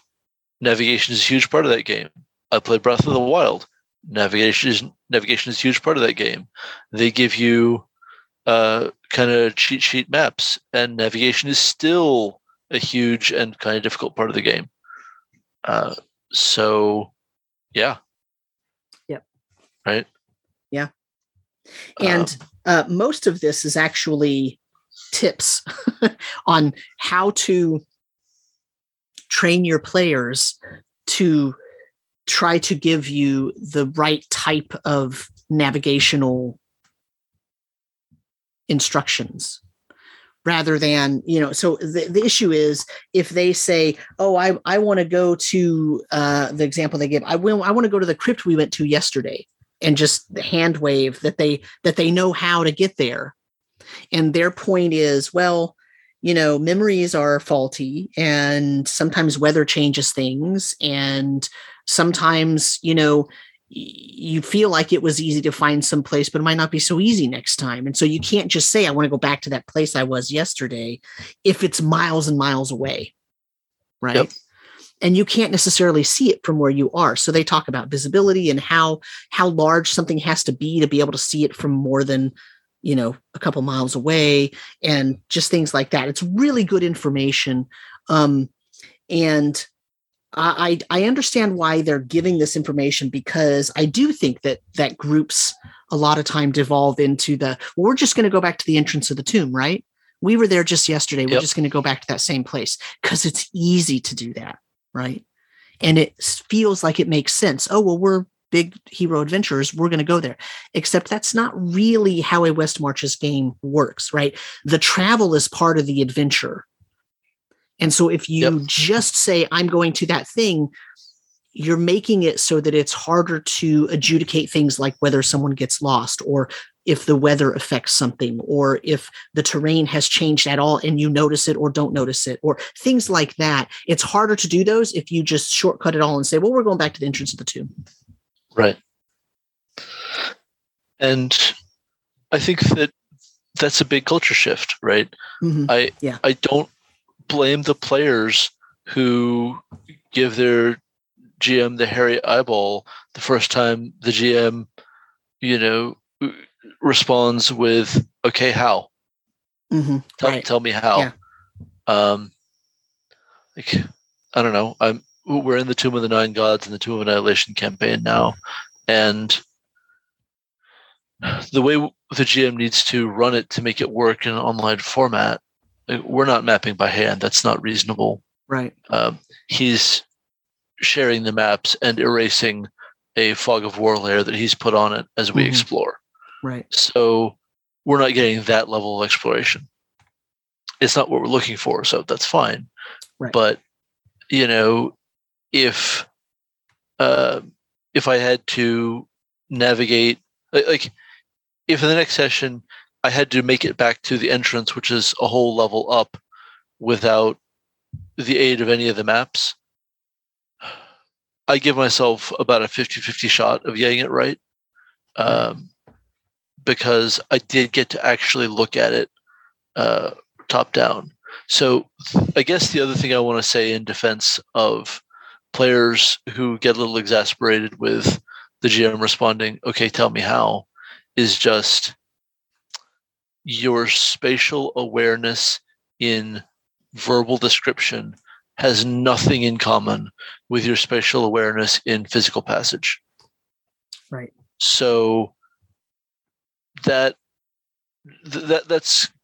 navigation is a huge part of that game. I play Breath of the Wild. Navigation is a huge part of that game. They give you kind of cheat sheet maps, and navigation is still a huge and kind of difficult part of the game. So, yeah. Right. Yeah. And most of this is actually tips on how to train your players to try to give you the right type of navigational instructions, rather than, you know, so the issue is if they say, oh, I want to go to the example they give, I want to go to the crypt we went to yesterday, and just hand wave that they know how to get there. And their point is, well, you know, memories are faulty, and sometimes weather changes things, and sometimes, you know, you feel like it was easy to find some place, but it might not be so easy next time. And so you can't just say, I want to go back to that place I was yesterday if it's miles and miles away. Right. Yep. And you can't necessarily see it from where you are. So they talk about visibility and how large something has to be able to see it from more than, you know, a couple miles away, and just things like that. It's really good information. And I understand why they're giving this information, because I do think that groups a lot of time devolve into we're just going to go back to the entrance of the tomb, right? We were there just yesterday. We're just going to go back to that same place because it's easy to do that, right? And it feels like it makes sense. Oh, well, we're big hero adventurers. We're going to go there. Except that's not really how a West Marches game works, right? The travel is part of the adventure. And so if you just say, I'm going to that thing, you're making it so that it's harder to adjudicate things like whether someone gets lost, or if the weather affects something, or if the terrain has changed at all and you notice it or don't notice it, or things like that. It's harder to do those if you just shortcut it all and say, well, we're going back to the entrance of the tomb. Right. And I think that's a big culture shift, right? Mm-hmm. I don't blame the players who give their GM the hairy eyeball the first time the GM, you know, responds with, okay, how? Mm-hmm. Tell me how. Yeah. I don't know. We're in the Tomb of the Nine Gods and the Tomb of Annihilation campaign now, and the way the GM needs to run it to make it work in an online format, we're not mapping by hand. That's not reasonable. Right. He's sharing the maps and erasing a fog of war layer that he's put on it as we explore. Right. So we're not getting that level of exploration. It's not what we're looking for, so that's fine. Right. But, you know, if I had to navigate, like if in the next session I had to make it back to the entrance, which is a whole level up, without the aid of any of the maps, I give myself about a 50-50 shot of getting it right, because I did get to actually look at it top down. So I guess the other thing I want to say in defense of players who get a little exasperated with the GM responding, okay, tell me how, is just your spatial awareness in verbal description has nothing in common with your spatial awareness in physical passage. Right. So that's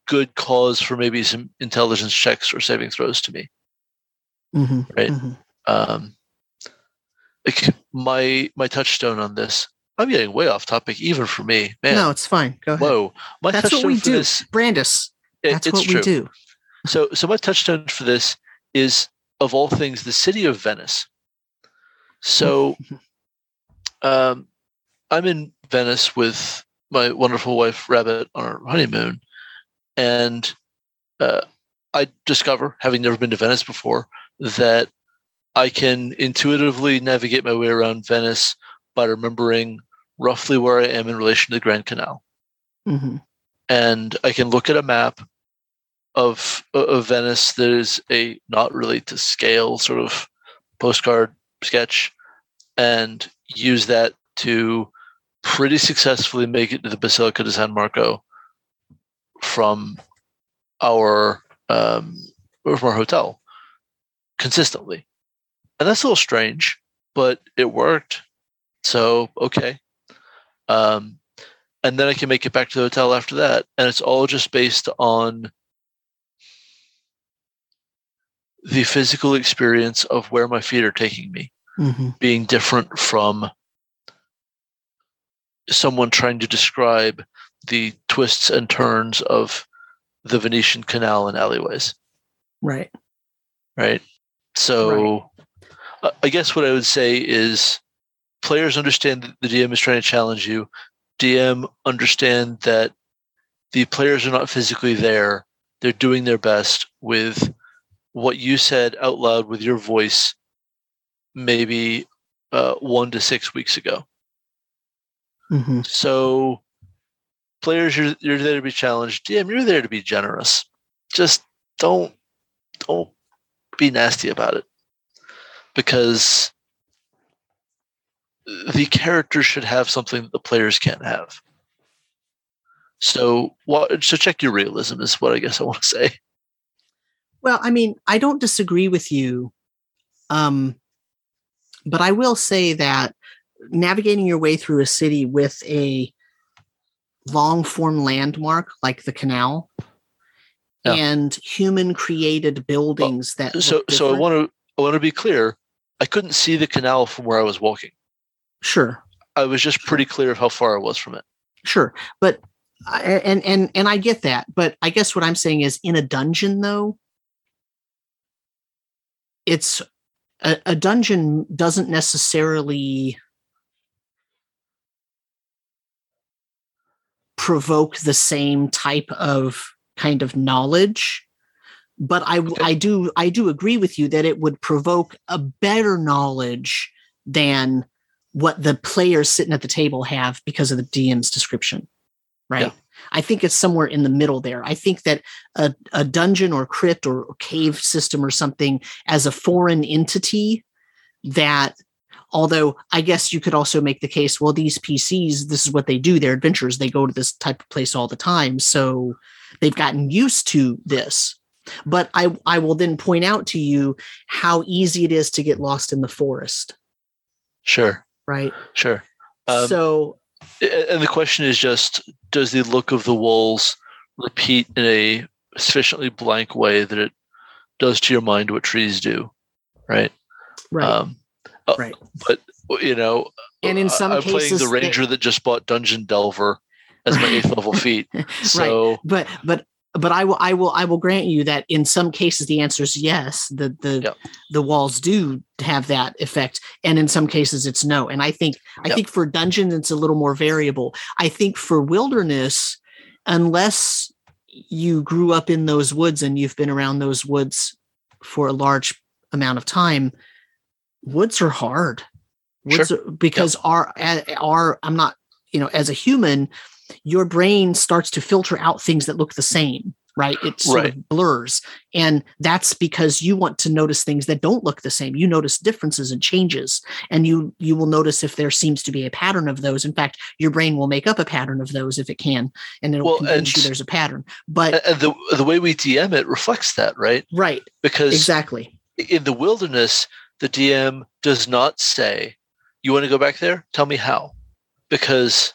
good cause for maybe some intelligence checks or saving throws to me. Mm-hmm. Right. Mm-hmm. My touchstone on this, I'm getting way off topic even for me, man. No, it's fine. Go ahead. Whoa. That's what we do, this, Brandis. That's what we do. So my touchstone for this is, of all things, the city of Venice. So I'm in Venice with my wonderful wife, Rabbit, on our honeymoon. And I discover, having never been to Venice before, that I can intuitively navigate my way around Venice by remembering roughly where I am in relation to the Grand Canal. Mm-hmm. And I can look at a map of Venice that is a not really to scale sort of postcard sketch, and use that to pretty successfully make it to the Basilica di San Marco from our hotel consistently. And that's a little strange, but it worked. So, okay. And then I can make it back to the hotel after that. And it's all just based on the physical experience of where my feet are taking me, being different from someone trying to describe the twists and turns of the Venetian canal and alleyways. Right. Right. So right. I guess what I would say is players understand that the DM is trying to challenge you. DM understand that the players are not physically there. They're doing their best with what you said out loud with your voice maybe 1 to 6 weeks ago. Mm-hmm. So players, you're there to be challenged. DM, you're there to be generous. Just don't be nasty about it, because the character should have something that the players can't have. So check your realism is what I guess I want to say. Well, I mean, I don't disagree with you. But I will say that navigating your way through a city with a long form landmark like the canal and human created buildings I want to be clear. I couldn't see the canal from where I was walking. Sure. I was just pretty clear of how far I was from it. Sure. But and I get that, but I guess what I'm saying is in a dungeon though, it's a dungeon doesn't necessarily provoke the same type of kind of knowledge, but I do agree with you that it would provoke a better knowledge than what the players sitting at the table have because of the DM's description, right? Yeah. I think it's somewhere in the middle there. I think that a dungeon or crypt or cave system or something as a foreign entity that, although I guess you could also make the case, well, these PCs, this is what they do, their adventures, they go to this type of place all the time. So they've gotten used to this. But I will then point out to you how easy it is to get lost in the forest. Sure. Right? Sure. And the question is just, does the look of the walls repeat in a sufficiently blank way that it does to your mind what trees do, right? Right. Right. But, you know, and in some cases, playing the ranger that just bought Dungeon Delver as my 8th level feat. So, right. But I will grant you that in some cases the answer is yes. The walls do have that effect, and in some cases it's no. And I think for dungeons it's a little more variable. I think for wilderness, unless you grew up in those woods and you've been around those woods for a large amount of time, woods are hard. I'm not, you know, as a human, your brain starts to filter out things that look the same, right? It sort of blurs. And that's because you want to notice things that don't look the same. You notice differences and changes, and you will notice if there seems to be a pattern of those. In fact, your brain will make up a pattern of those if it can, and it'll convince you there's a pattern. But the way we DM it reflects that, right? Right. Because exactly in the wilderness, the DM does not say, you want to go back there? Tell me how. Because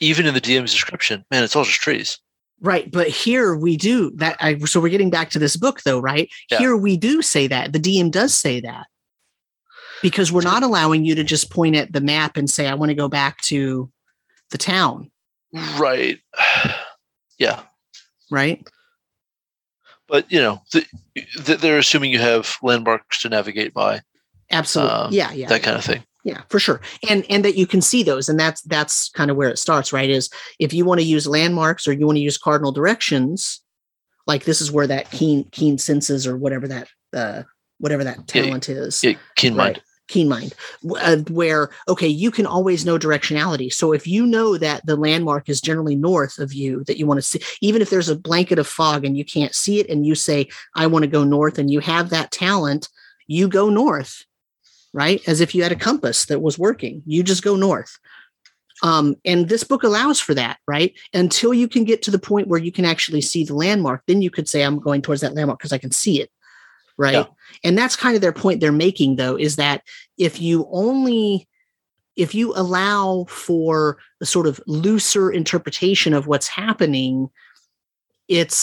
even in the DM's description, man, it's all just trees. Right. But here we do that. So we're getting back to this book though, right? Yeah. Here we do say that. The DM does say that, because we're not allowing you to just point at the map and say, I want to go back to the town. Right. Yeah. Right. But, you know, they're assuming you have landmarks to navigate by. Absolutely. Yeah. That kind of thing. Yeah, for sure. And that you can see those. And that's kind of where it starts, right? Is if you want to use landmarks or you want to use cardinal directions, like this is where that keen senses or whatever that talent is. Yeah, keen mind. Right? Keen mind. Where, okay, you can always know directionality. So if you know that the landmark is generally north of you that you want to see, even if there's a blanket of fog and you can't see it and you say, I want to go north, and you have that talent, you go north. Right? As if you had a compass that was working, you just go north. And this book allows for that, right? Until you can get to the point where you can actually see the landmark, then you could say, I'm going towards that landmark because I can see it. Right. Yeah. And that's kind of their point they're making though, is that if you allow for a sort of looser interpretation of what's happening, it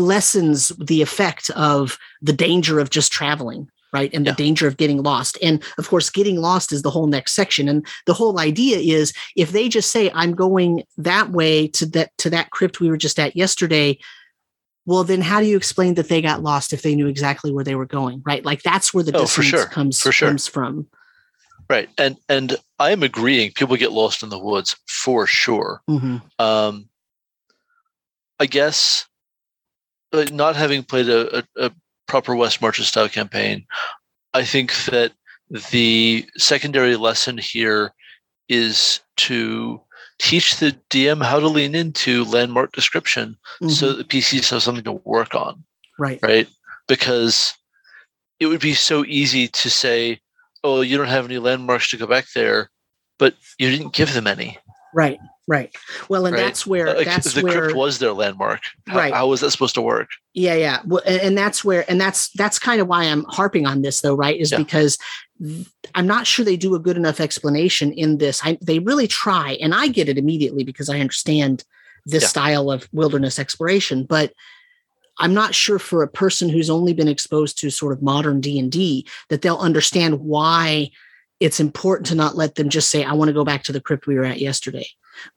lessens the effect of the danger of just traveling, right? And the danger of getting lost. And of course, getting lost is the whole next section. And the whole idea is if they just say, I'm going that way to that crypt we were just at yesterday, well, then how do you explain that they got lost if they knew exactly where they were going, right? Like that's where the dissonance comes from. Right. And I am agreeing people get lost in the woods for sure. Mm-hmm. I guess not having played a proper West Marches style campaign, I think that the secondary lesson here is to teach the DM how to lean into landmark description so that the PCs have something to work on. Right. Right. Because it would be so easy to say, oh, you don't have any landmarks to go back there, but you didn't give them any. Right. Right. Well, and that's where the crypt was their landmark. How was that supposed to work? Yeah. Well, and that's where, and that's kind of why I'm harping on this, though, right? Is because I'm not sure they do a good enough explanation in this. They really try, and I get it immediately because I understand this style of wilderness exploration, but I'm not sure for a person who's only been exposed to sort of modern D&D that they'll understand why it's important to not let them just say, I want to go back to the crypt we were at yesterday,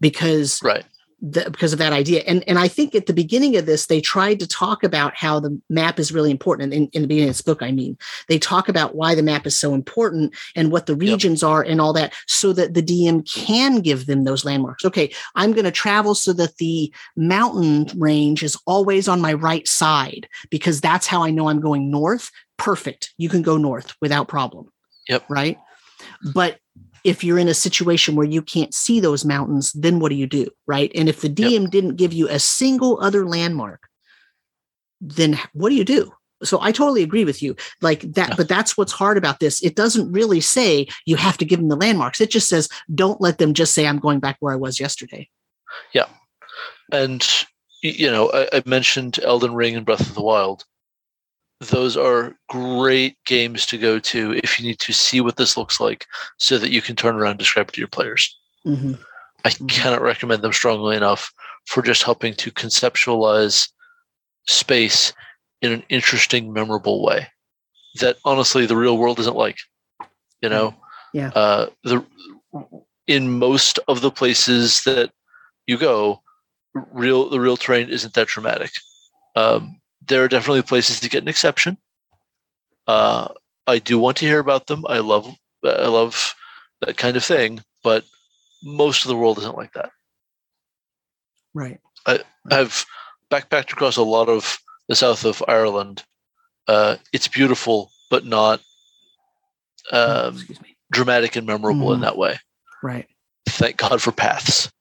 because of that idea. And I think at the beginning of this, they tried to talk about how the map is really important. In the beginning of this book, I mean, they talk about why the map is so important and what the regions are and all that so that the DM can give them those landmarks. Okay, I'm going to travel so that the mountain range is always on my right side because that's how I know I'm going north. Perfect. You can go north without problem. Yep. Right? But if you're in a situation where you can't see those mountains, then what do you do, right? And if the DM didn't give you a single other landmark, then what do you do? So I totally agree with you, like that. Yeah. But that's what's hard about this. It doesn't really say you have to give them the landmarks. It just says don't let them just say I'm going back where I was yesterday. Yeah, and you know I mentioned Elden Ring and Breath of the Wild. Those are great games to go to if you need to see what this looks like so that you can turn around and describe it to your players. Mm-hmm. I cannot recommend them strongly enough for just helping to conceptualize space in an interesting, memorable way that honestly the real world isn't like, you know, in most of the places that you go, the real terrain isn't that dramatic. There are definitely places to get an exception. I do want to hear about them. I love that kind of thing, but most of the world isn't like that. Right. I've backpacked across a lot of the south of Ireland. It's beautiful, but not dramatic and memorable in that way. Right. Thank God for paths.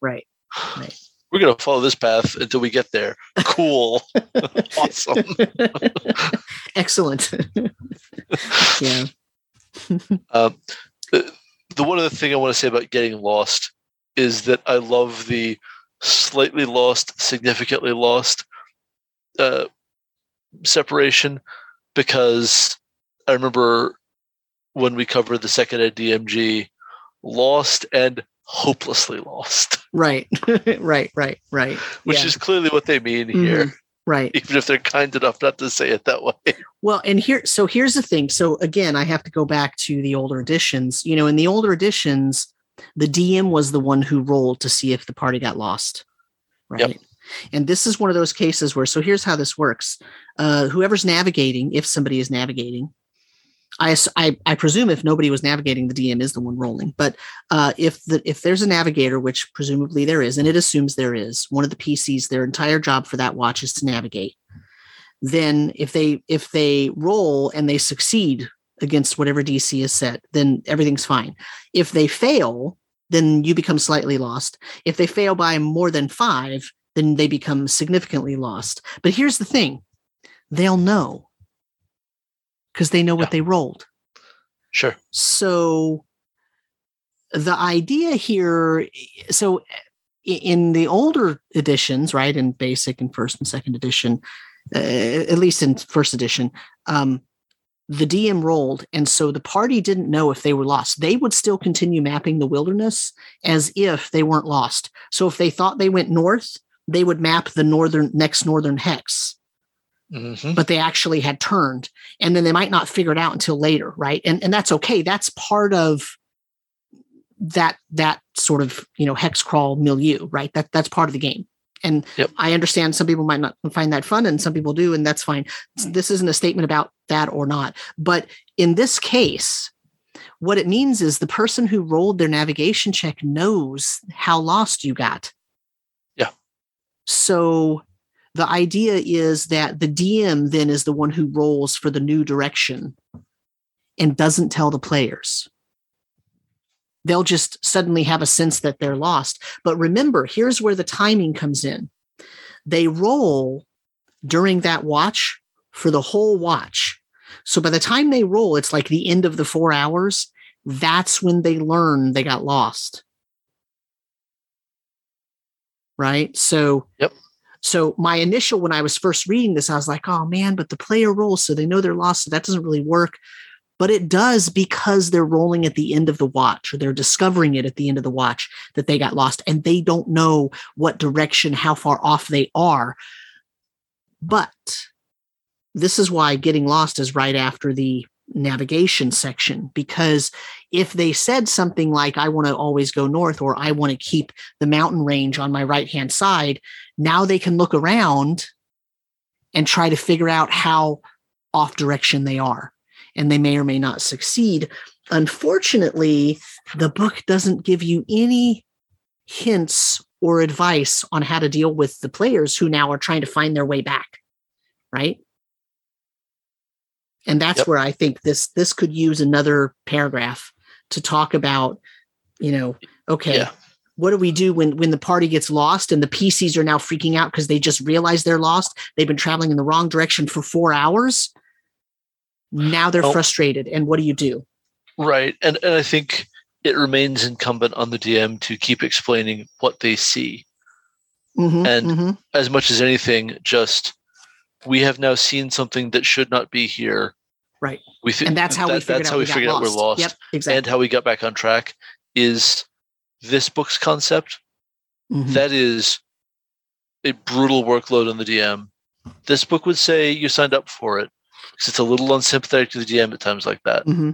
Right. We're going to follow this path until we get there. Cool. Awesome. Excellent. Yeah. The one other thing I want to say about getting lost is that I love the slightly lost, significantly lost separation, because I remember when we covered the second at DMG, lost and hopelessly lost. Right. Which is clearly what they mean here. Mm-hmm. Right. Even if they're kind enough not to say it that way. Well, and here's the thing. So again, I have to go back to the older editions. You know, in the older editions, the DM was the one who rolled to see if the party got lost. Right. Yep. And this is one of those cases where, so here's how this works. Whoever's navigating, if somebody is navigating, I presume if nobody was navigating, the DM is the one rolling. But if there's a navigator, which presumably there is, and it assumes there is, one of the PCs, their entire job for that watch is to navigate. Then if they roll and they succeed against whatever DC is set, then everything's fine. If they fail, then you become slightly lost. If they fail by more than 5, then they become significantly lost. But here's the thing. They'll know, because they know what they rolled. Sure. So the idea here, so in the older editions, right, in basic and first and second edition, at least in first edition, the DM rolled. And so the party didn't know if they were lost. They would still continue mapping the wilderness as if they weren't lost. So if they thought they went north, they would map the next northern hex. Mm-hmm. But they actually had turned, and then they might not figure it out until later, right? And that's okay. That's part of that sort of, you know, hex crawl milieu, right? That's part of the game. And yep. I understand some people might not find that fun, and some people do, and that's fine. This isn't a statement about that or not. But in this case, what it means is the person who rolled their navigation check knows how lost you got. Yeah. So the idea is that the DM then is the one who rolls for the new direction and doesn't tell the players. They'll just suddenly have a sense that they're lost. But remember, here's where the timing comes in. They roll during that watch for the whole watch. So by the time they roll, it's like the end of the 4 hours. That's when they learn they got lost. Right? So, yep. So my initial, when I was first reading this, I was like, oh man, but the player rolls, so they know they're lost. So that doesn't really work. But it does, because they're rolling at the end of the watch, or they're discovering it at the end of the watch that they got lost, and they don't know what direction, how far off they are. But this is why getting lost is right after the navigation section, because if they said something like, I want to always go north, or I want to keep the mountain range on my right-hand side, now they can look around and try to figure out how off direction they are. And they may or may not succeed. Unfortunately, the book doesn't give you any hints or advice on how to deal with the players who now are trying to find their way back, right? And that's where I think this could use another paragraph to talk about, you know, okay, what do we do when the party gets lost and the PCs are now freaking out because they just realize they're lost? They've been traveling in the wrong direction for 4 hours. Now they're frustrated, and what do you do? Right, and I think it remains incumbent on the DM to keep explaining what they see. Mm-hmm, and as much as anything, just, we have now seen something that should not be here. Right, and that's how we figured out we're lost. Yep, exactly. And how we got back on track is this book's concept. Mm-hmm. That is a brutal workload on the DM. This book would say you signed up for it. Because it's a little unsympathetic to the DM at times like that. Mm-hmm.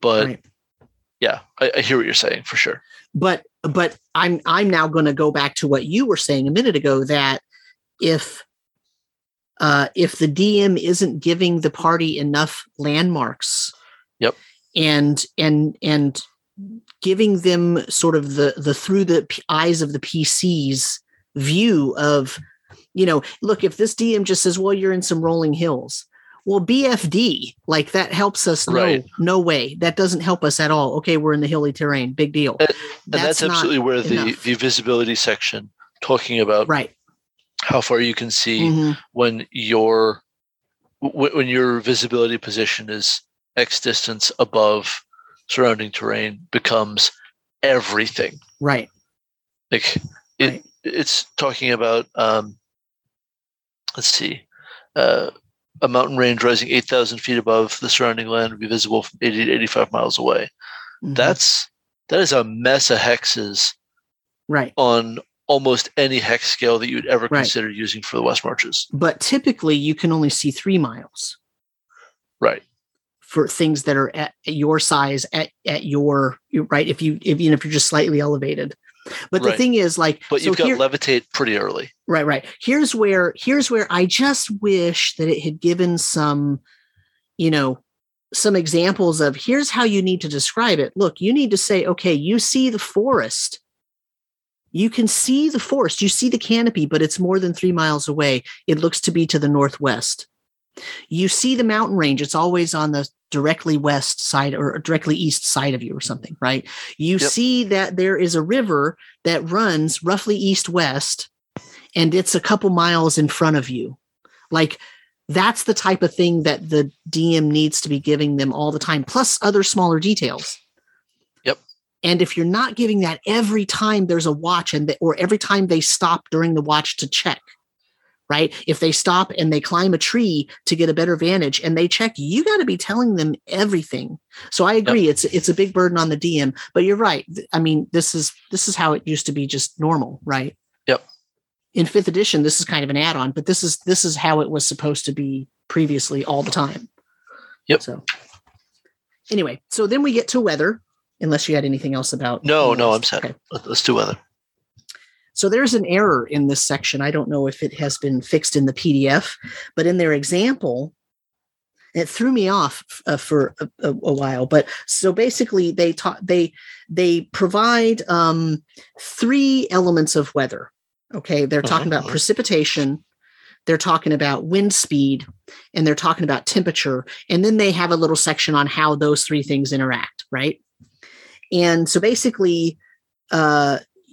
But I hear what you're saying for sure. But I'm now going to go back to what you were saying a minute ago, that if the DM isn't giving the party enough landmarks, yep, and giving them sort of the through the eyes of the PC's view of, you know, look, if this DM just says, well, you're in some rolling hills. Well, BFD, like that helps us. Right. No way. That doesn't help us at all. Okay, we're in the hilly terrain. Big deal. And that's absolutely where the visibility section, talking about how far you can see when your visibility position is X distance above surrounding terrain, becomes everything. Right. Like it's talking about, a mountain range rising 8,000 feet above the surrounding land would be visible from 80 to 85 miles away. Mm-hmm. That is a mess of hexes, right? On almost any hex scale that you'd ever consider using for the West Marches. But typically, you can only see 3 miles, right? For things that are at your size, at your right. If you're just slightly elevated. But the thing is, like, but you've got levitate pretty early. Right, right. Here's where I just wish that it had given some, you know, some examples of here's how you need to describe it. Look, you need to say, okay, you see the forest. You can see the forest. You see the canopy, but it's more than 3 miles away. It looks to be to the northwest. You see the mountain range. It's always on the directly west side or directly east side of you or something, right? You see that there is a river that runs roughly east-west, and it's a couple miles in front of you. Like, that's the type of thing that the DM needs to be giving them all the time, plus other smaller details. Yep. And if you're not giving that every time there's a watch or every time they stop during the watch to check, right? If they stop and they climb a tree to get a better vantage and they check, you got to be telling them everything. So I agree. Yep. It's a big burden on the DM, but you're right. I mean, this is how it used to be, just normal, right? Yep. in 5th edition, this is kind of an add-on, but this is how it was supposed to be previously all the time. Yep. So anyway, so then we get to weather, unless you had anything else about... No, I'm set. Okay. Let's do weather. So there's an error in this section. I don't know if it has been fixed in the PDF, but in their example, it threw me off for a while. But so basically they provide three elements of weather. Okay. They're talking about precipitation. They're talking about wind speed, and they're talking about temperature. And then they have a little section on how those three things interact. Right. And so basically,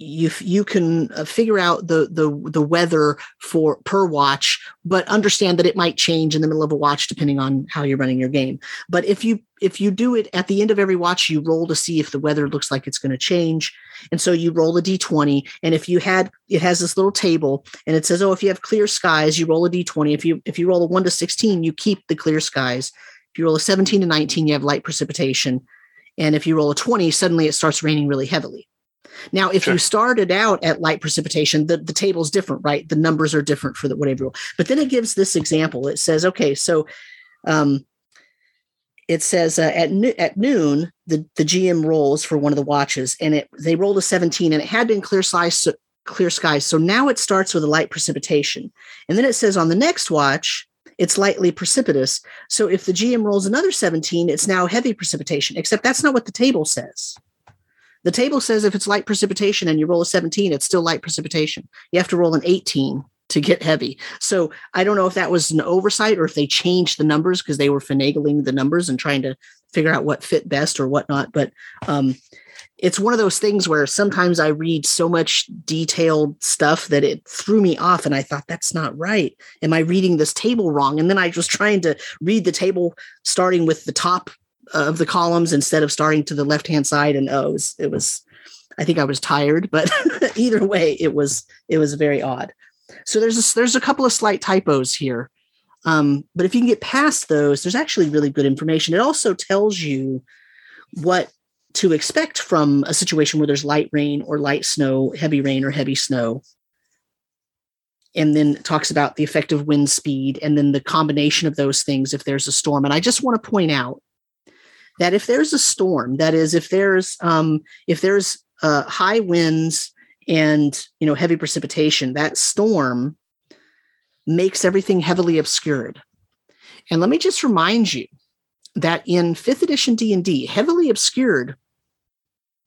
you can figure out the weather for per watch, but understand that it might change in the middle of a watch depending on how you're running your game. But if you do it at the end of every watch, you roll to see if the weather looks like it's going to change. And so you roll a d20. And if you had, it has this little table, and it says, oh, if you have clear skies, you roll a d20. If you roll a 1 to 16, you keep the clear skies. If you roll a 17 to 19, you have light precipitation. And if you roll a 20, suddenly it starts raining really heavily. Now, if you started out at light precipitation, the table's different, right? The numbers are different for whatever. But then it gives this example. It says, okay, so it says at noon, the GM rolls for one of the watches, and they rolled a 17, and it had been clear skies. So now it starts with a light precipitation. And then it says on the next watch, it's lightly precipitous. So if the GM rolls another 17, it's now heavy precipitation, except that's not what the table says. The table says if it's light precipitation and you roll a 17, it's still light precipitation. You have to roll an 18 to get heavy. So I don't know if that was an oversight or if they changed the numbers because they were finagling the numbers and trying to figure out what fit best or whatnot. But it's one of those things where sometimes I read so much detailed stuff that it threw me off. And I thought, that's not right. Am I reading this table wrong? And then I was trying to read the table starting with the top of the columns instead of starting to the left-hand side. And it was, I think I was tired, but either way, it was very odd. So there's a couple of slight typos here. But if you can get past those, there's actually really good information. It also tells you what to expect from a situation where there's light rain or light snow, heavy rain or heavy snow. And then it talks about the effect of wind speed and then the combination of those things if there's a storm. And I just want to point out that if there's a storm, that is, if there's high winds and heavy precipitation, that storm makes everything heavily obscured. And let me just remind you that in 5th edition D&D, heavily obscured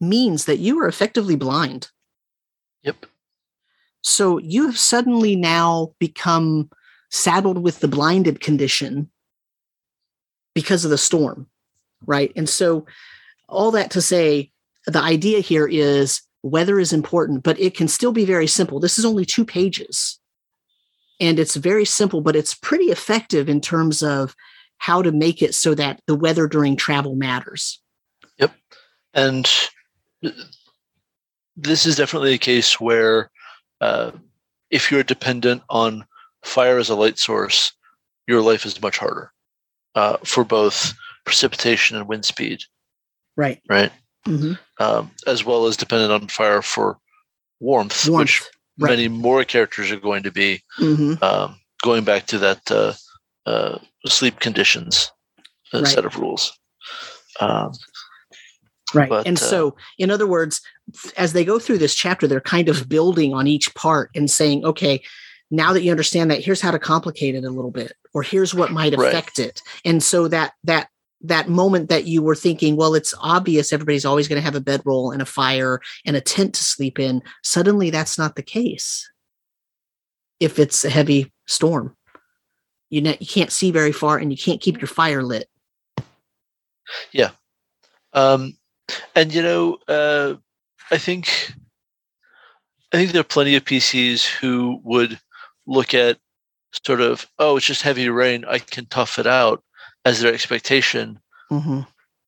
means that you are effectively blind. Yep. So you have suddenly now become saddled with the blinded condition because of the storm. Right. And so all that to say, the idea here is weather is important, but it can still be very simple. This is only 2 pages and it's very simple, but it's pretty effective in terms of how to make it so that the weather during travel matters. Yep. And this is definitely a case where if you're dependent on fire as a light source, your life is much harder for both precipitation and wind speed, right, mm-hmm. As well as dependent on fire for warmth which right. Many more characters are going to be going back to that sleep conditions set of rules. Right, but, and so in other words, as they go through this chapter, they're kind of building on each part and saying, okay, now that you understand that, here's how to complicate it a little bit, or here's what might affect it, and so that moment that you were thinking, well, it's obvious everybody's always going to have a bedroll and a fire and a tent to sleep in. Suddenly that's not the case. If it's a heavy storm, you can't see very far and you can't keep your fire lit. Yeah. And I think there are plenty of PCs who would look at sort of, oh, it's just heavy rain, I can tough it out, as their expectation. Mm-hmm.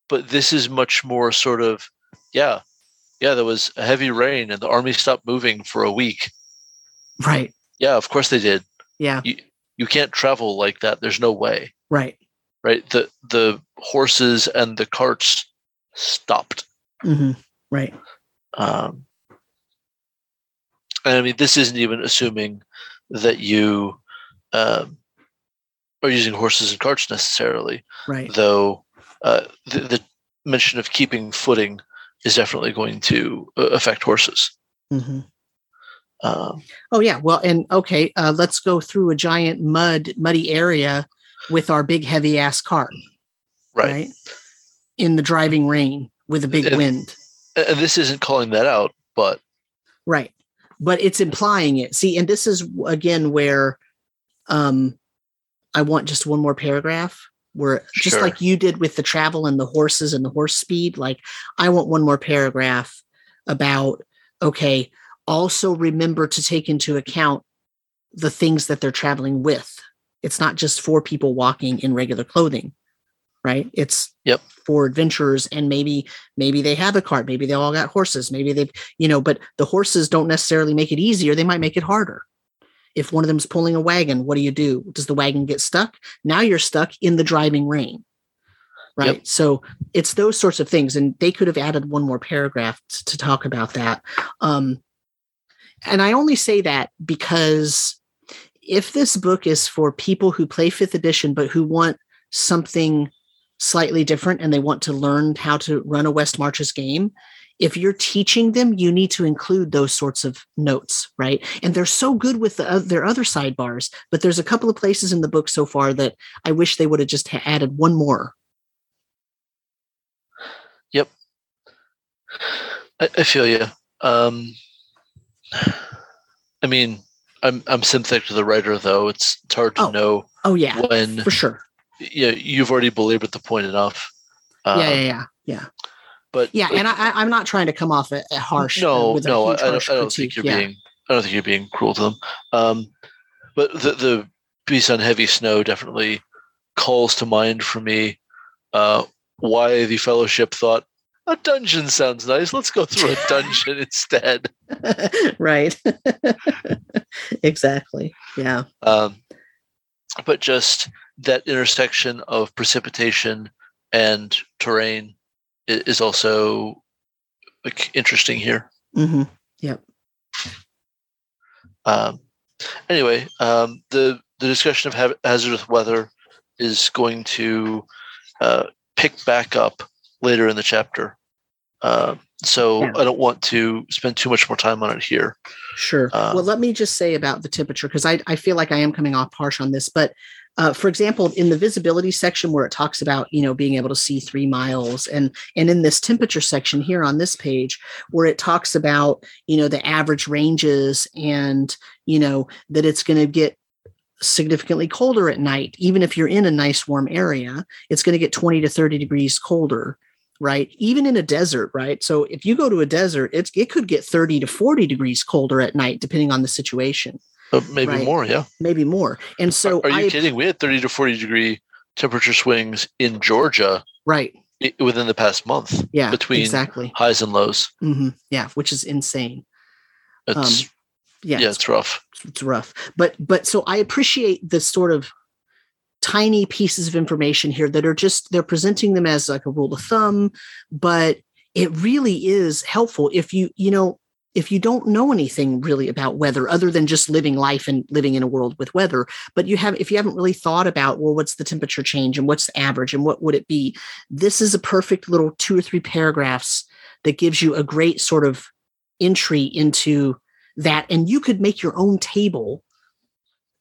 But this is much more sort of, there was a heavy rain and the army stopped moving for a week. Right. Yeah, of course they did. Yeah. You can't travel like that. There's no way. Right. Right. The horses and the carts stopped. Mm-hmm. Right. And I mean, this isn't even assuming that you are using horses and carts necessarily, right? Though the mention of keeping footing is definitely going to affect horses. Mm-hmm. Oh yeah. Well, and okay. Let's go through a giant muddy area with our big heavy ass cart, right? In the driving rain with a big wind. And this isn't calling that out, but right. But it's implying it. See, and this is again where I want just one more paragraph where just sure. Like you did with the travel and the horses and the horse speed. Like I want one more paragraph about, okay, also remember to take into account the things that they're traveling with. It's not just for people walking in regular clothing, right? It's for adventurers, and maybe they have a cart, maybe they all got horses, maybe they've, but the horses don't necessarily make it easier. They might make it harder. If one of them's pulling a wagon, what do you do? Does the wagon get stuck? Now you're stuck in the driving rain, right? Yep. So it's those sorts of things. And they could have added one more paragraph to talk about that. And I only say that because if this book is for people who play 5th edition, but who want something slightly different and they want to learn how to run a West Marches game, if you're teaching them, you need to include those sorts of notes, right? And they're so good with their other sidebars, but there's a couple of places in the book so far that I wish they would have just added one more. Yep. I feel you. I mean, I'm sympathetic to the writer, though. It's hard to know. Oh yeah, when for sure. Yeah, you've already belabored the point enough. Yeah. But and I'm not trying to come off at harsh. No, I don't think you're being cruel to them. But the piece on heavy snow definitely calls to mind for me why the Fellowship thought a dungeon sounds nice. Let's go through a dungeon instead. Right. Exactly. Yeah. But just that intersection of precipitation and terrain is also interesting here. Mm-hmm. Yep. Anyway, the discussion of hazardous weather is going to pick back up later in the chapter. I don't want to spend too much more time on it here. Sure. Well, let me just say about the temperature, because I feel like I am coming off harsh on this, but for example, in the visibility section where it talks about, being able to see 3 miles and in this temperature section here on this page where it talks about, the average ranges and, that it's going to get significantly colder at night, even if you're in a nice warm area, it's going to get 20 to 30 degrees colder. Right. Even in a desert. Right. So if you go to a desert, it could get 30 to 40 degrees colder at night, depending on the situation. Maybe right? More. Yeah. Maybe more. And so are you kidding? We had 30 to 40 degree temperature swings in Georgia. Right. Within the past month. Yeah. Between highs and lows. Mm-hmm. Yeah. Which is insane. It's, it's rough. It's rough. But so I appreciate the sort of tiny pieces of information here that are just, they're presenting them as like a rule of thumb, but it really is helpful if you don't know anything really about weather other than just living life and living in a world with weather. But if you haven't really thought about, well, what's the temperature change and what's the average and what would it be? This is a perfect little 2 or 3 paragraphs that gives you a great sort of entry into that. And you could make your own table,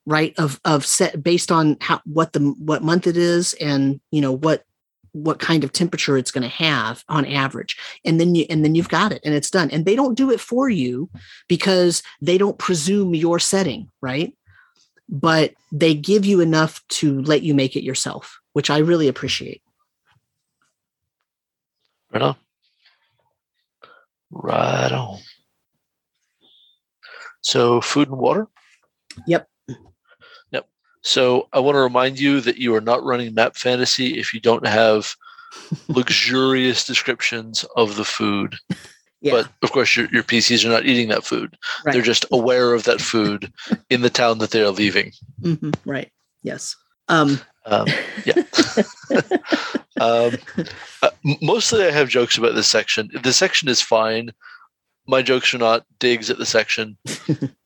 right, of set based on what month it is and what kind of temperature it's going to have on average, and then you've got it and it's done. And they don't do it for you because they don't presume your setting, right? But they give you enough to let you make it yourself, which I really appreciate. Right on. So food and water. Yep. So I want to remind you that you are not running Map Fantasy if you don't have luxurious descriptions of the food. Yeah. But of course, your PCs are not eating that food. Right. They're just aware of that food in the town that they are leaving. Mm-hmm. Right. Yes. Yeah. Mostly I have jokes about this section. The section is fine. my jokes are not digs at the section.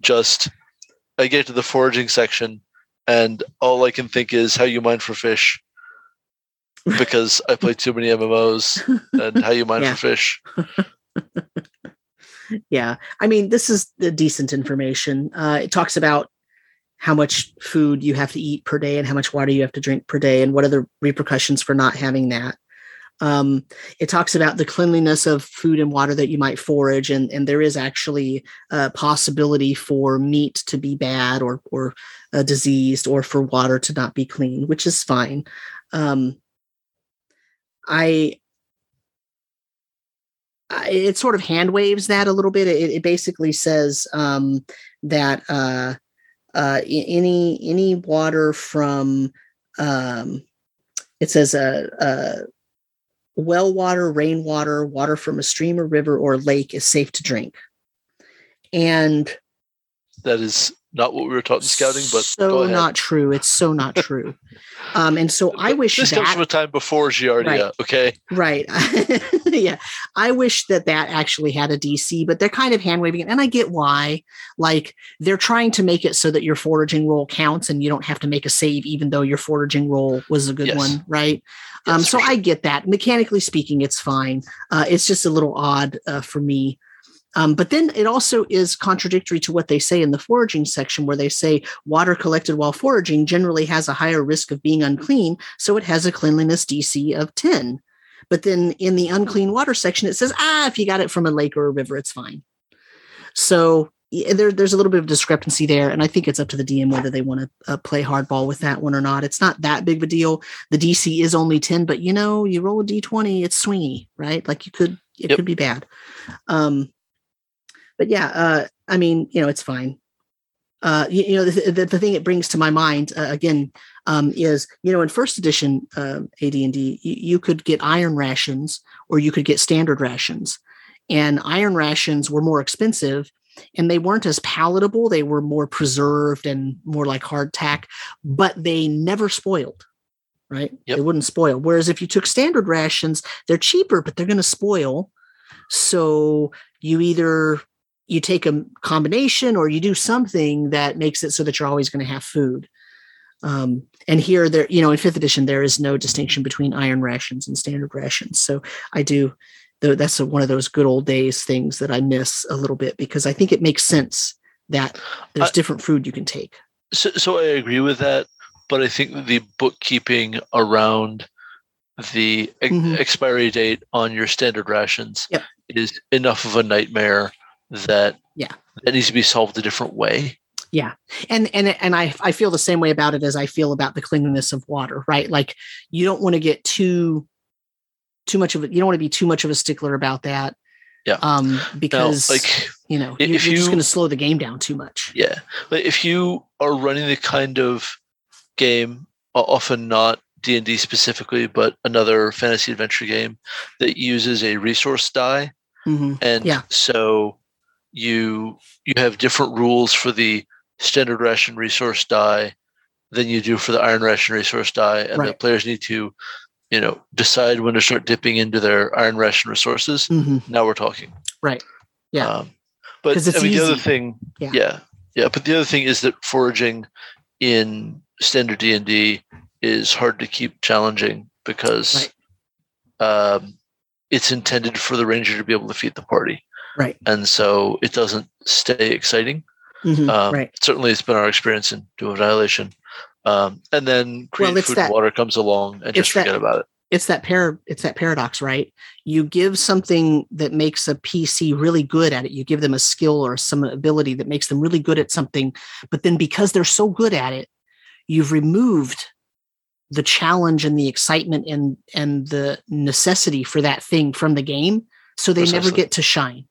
Just, I get to the foraging section, and all I can think is how you mine for fish, because I play too many MMOs, and how you mine for fish. Yeah. I mean, this is the decent information. It talks about how much food you have to eat per day and how much water you have to drink per day, and what are the repercussions for not having that. It talks about the cleanliness of food and water that you might forage, and there is actually a possibility for meat to be bad or diseased, or for water to not be clean, which is fine. It sort of hand waves that a little bit. It basically says that any water from it says well water, rainwater, water from a stream or river or lake is safe to drink. And that is not what we were taught in scouting, but so not true. It's so not true. And so I wish this comes from a time before Giardia. Right, okay. Right. Yeah. I wish that actually had a DC, but they're kind of hand waving it. And I get why, like, they're trying to make it so that your foraging roll counts and you don't have to make a save, even though your foraging roll was a good one. Right. Yes, so sure. I get that. Mechanically speaking, it's fine. It's just a little odd for me. But then it also is contradictory to what they say in the foraging section, where they say water collected while foraging generally has a higher risk of being unclean, so it has a cleanliness DC of 10. But then in the unclean water section, it says, if you got it from a lake or a river, it's fine. So there's a little bit of discrepancy there, and I think it's up to the DM whether they want to play hardball with that one or not. It's not that big of a deal. The DC is only 10, but, you roll a D20, it's swingy, right? Like, it could be bad. But I mean, it's fine. The thing it brings to my mind, again, is, in first edition AD&D, you could get iron rations or you could get standard rations. And iron rations were more expensive and they weren't as palatable. They were more preserved and more like hardtack, but they never spoiled, right? Yep. They wouldn't spoil. Whereas if you took standard rations, they're cheaper, but they're going to spoil. So you either... you take a combination or you do something that makes it so that you're always going to have food. And here in fifth edition, there is no distinction between iron rations and standard rations. So I do, though. That's one of those good old days things that I miss a little bit, because I think it makes sense that there's different food you can take. So I agree with that, but I think the bookkeeping around the expiry date on your standard rations is enough of a nightmare that needs to be solved a different way. Yeah. And I feel the same way about it as I feel about the cleanliness of water, right? Like, you don't want to get too much of it. You don't want to be too much of a stickler about that. Yeah. Because now, you're just going to slow the game down too much. Yeah. But if you are running the kind of game, often not D&D specifically, but another fantasy adventure game that uses a resource die. Mm-hmm. And so you have different rules for the standard ration resource die than you do for the iron ration resource die, and the players need to decide when to start dipping into their iron ration resources. Now we're talking, right? Yeah. But it's easy. The other thing, but the other thing is that foraging in standard D&D is hard to keep challenging, because it's intended for the ranger to be able to feed the party. Right. And so it doesn't stay exciting. Certainly it's been our experience in Tomb of Annihilation. And then food and water comes along and just forget about it. It's that paradox, right? You give something that makes a PC really good at it. You give them a skill or some ability that makes them really good at something. But then, because they're so good at it, you've removed the challenge and the excitement and the necessity for that thing from the game. So they never get to shine.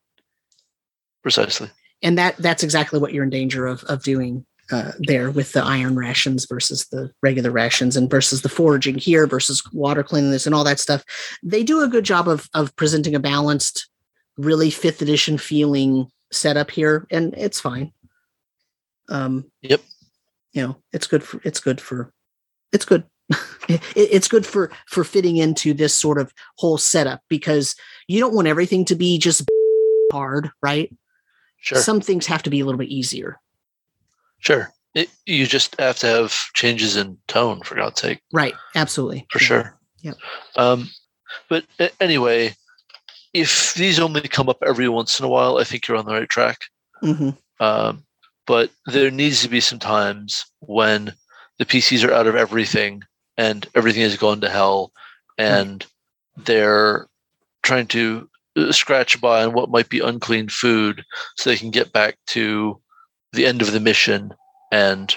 Precisely. And that's exactly what you're in danger of doing there with the iron rations versus the regular rations, and versus the foraging here versus water cleanliness and all that stuff. They do a good job of presenting a balanced, really fifth edition feeling setup here, and it's fine. Yep. It's good. It's good for fitting into this sort of whole setup, because you don't want everything to be just hard, right? Sure. Some things have to be a little bit easier. Sure. You just have to have changes in tone, for God's sake. Right. Absolutely. For sure. Yeah. But anyway, if these only come up every once in a while, I think you're on the right track. Mm-hmm. But there needs to be some times when the PCs are out of everything and everything has gone to hell and they're trying to scratch by on what might be unclean food so they can get back to the end of the mission and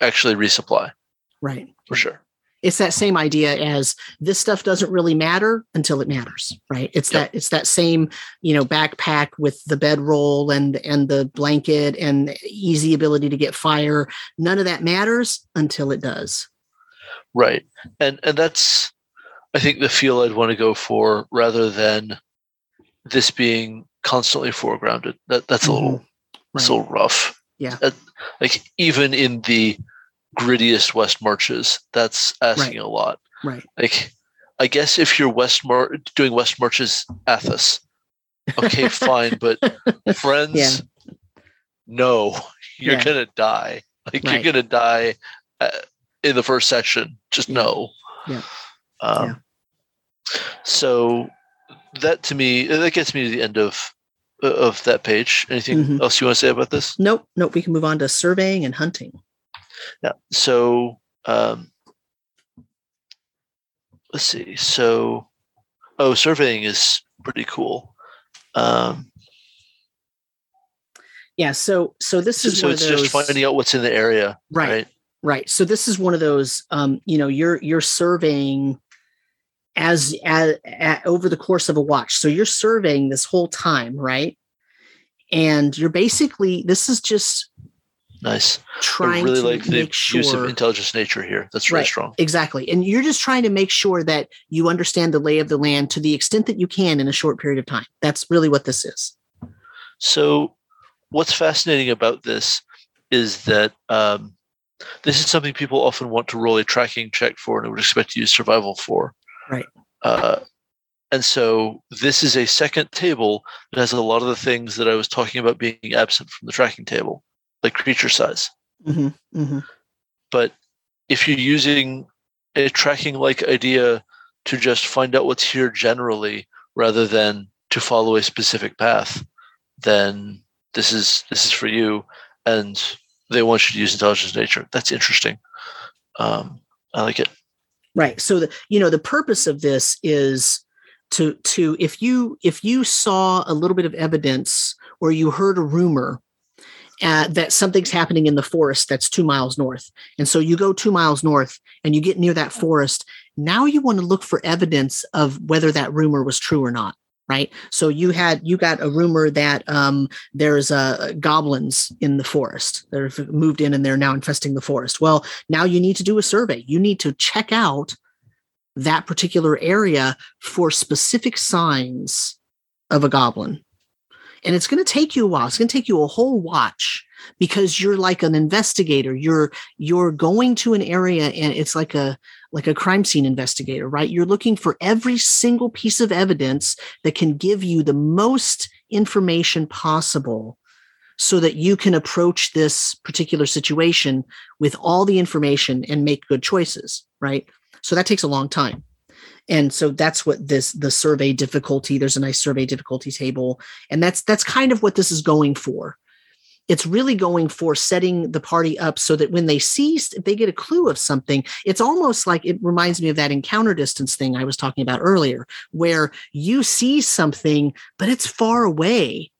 actually resupply. Right. For sure. It's that same idea as this stuff doesn't really matter until it matters, right? It's yep. it's that same, backpack with the bedroll and the blanket and easy ability to get fire. None of that matters until it does. Right. And that's, I think, the feel I'd want to go for rather than this being constantly foregrounded. That's mm-hmm. a little rough. Yeah. Even in the grittiest West Marches, that's asking a lot. Right. I guess if you're doing West Marches Athos, okay, fine, but friends, no, you're going to die. You're going to die in the first section. Just no. Yeah. So that to me, that gets me to the end of that page. Anything else you want to say about this? Nope. We can move on to surveying and hunting. Yeah. So let's see. So, surveying is pretty cool. So this is so it's just finding out what's in the area, right. So this is one of those. You're surveying as over the course of a watch. So you're surveying this whole time, right? And you're basically this is just. Nice. I really like the use of intelligence nature here. That's really strong. Exactly. And you're just trying to make sure that you understand the lay of the land to the extent that you can in a short period of time. That's really what this is. So what's fascinating about this is that this is something people often want to roll a tracking check for and would expect to use survival for. Right. And so this is a second table that has a lot of the things that I was talking about being absent from the tracking table. Like creature size. Mm-hmm, mm-hmm. But if you're using a tracking like idea to just find out what's here generally rather than to follow a specific path, then this is for you, and they want you to use intelligence nature. That's interesting. I like it. Right. So the purpose of this is to if you saw a little bit of evidence or you heard a rumor that something's happening in the forest that's 2 miles north. And so you go 2 miles north and you get near that forest. Now you want to look for evidence of whether that rumor was true or not, right? So you got a rumor that there's goblins in the forest that have moved in and they're now infesting the forest. Well, now you need to do a survey. You need to check out that particular area for specific signs of a goblin. And it's going to take you a while. It's going to take you a whole watch because you're like an investigator. You're going to an area and it's like a crime scene investigator, right? You're looking for every single piece of evidence that can give you the most information possible so that you can approach this particular situation with all the information and make good choices, right? So that takes a long time. And so that's what the survey difficulty, there's a nice survey difficulty table. And that's kind of what this is going for. It's really going for setting the party up so that when they get a clue of something, it's almost like it reminds me of that encounter distance thing I was talking about earlier, where you see something, but it's far away.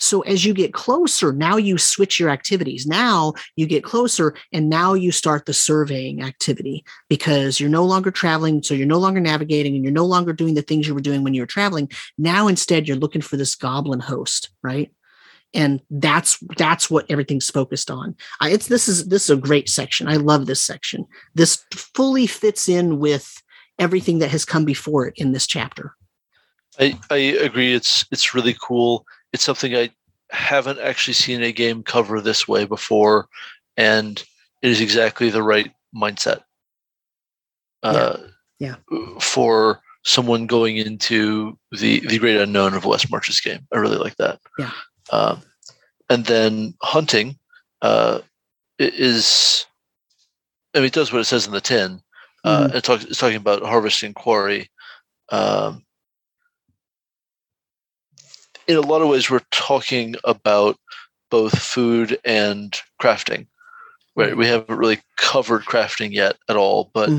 So as you get closer, now you switch your activities. Now you get closer and now you start the surveying activity because you're no longer traveling. So you're no longer navigating and you're no longer doing the things you were doing when you were traveling. Now, instead, you're looking for this goblin host, right? And that's what everything's focused on. This is a great section. I love this section. This fully fits in with everything that has come before it in this chapter. I agree. It's really cool. It's something I haven't actually seen a game cover this way before, and it is exactly the right mindset for someone going into the great unknown of West Marches game. I really like that. Yeah. And then hunting is, I mean, it does what it says in the tin. It's talking about harvesting quarry. In a lot of ways, we're talking about both food and crafting. Right? We haven't really covered crafting yet at all, but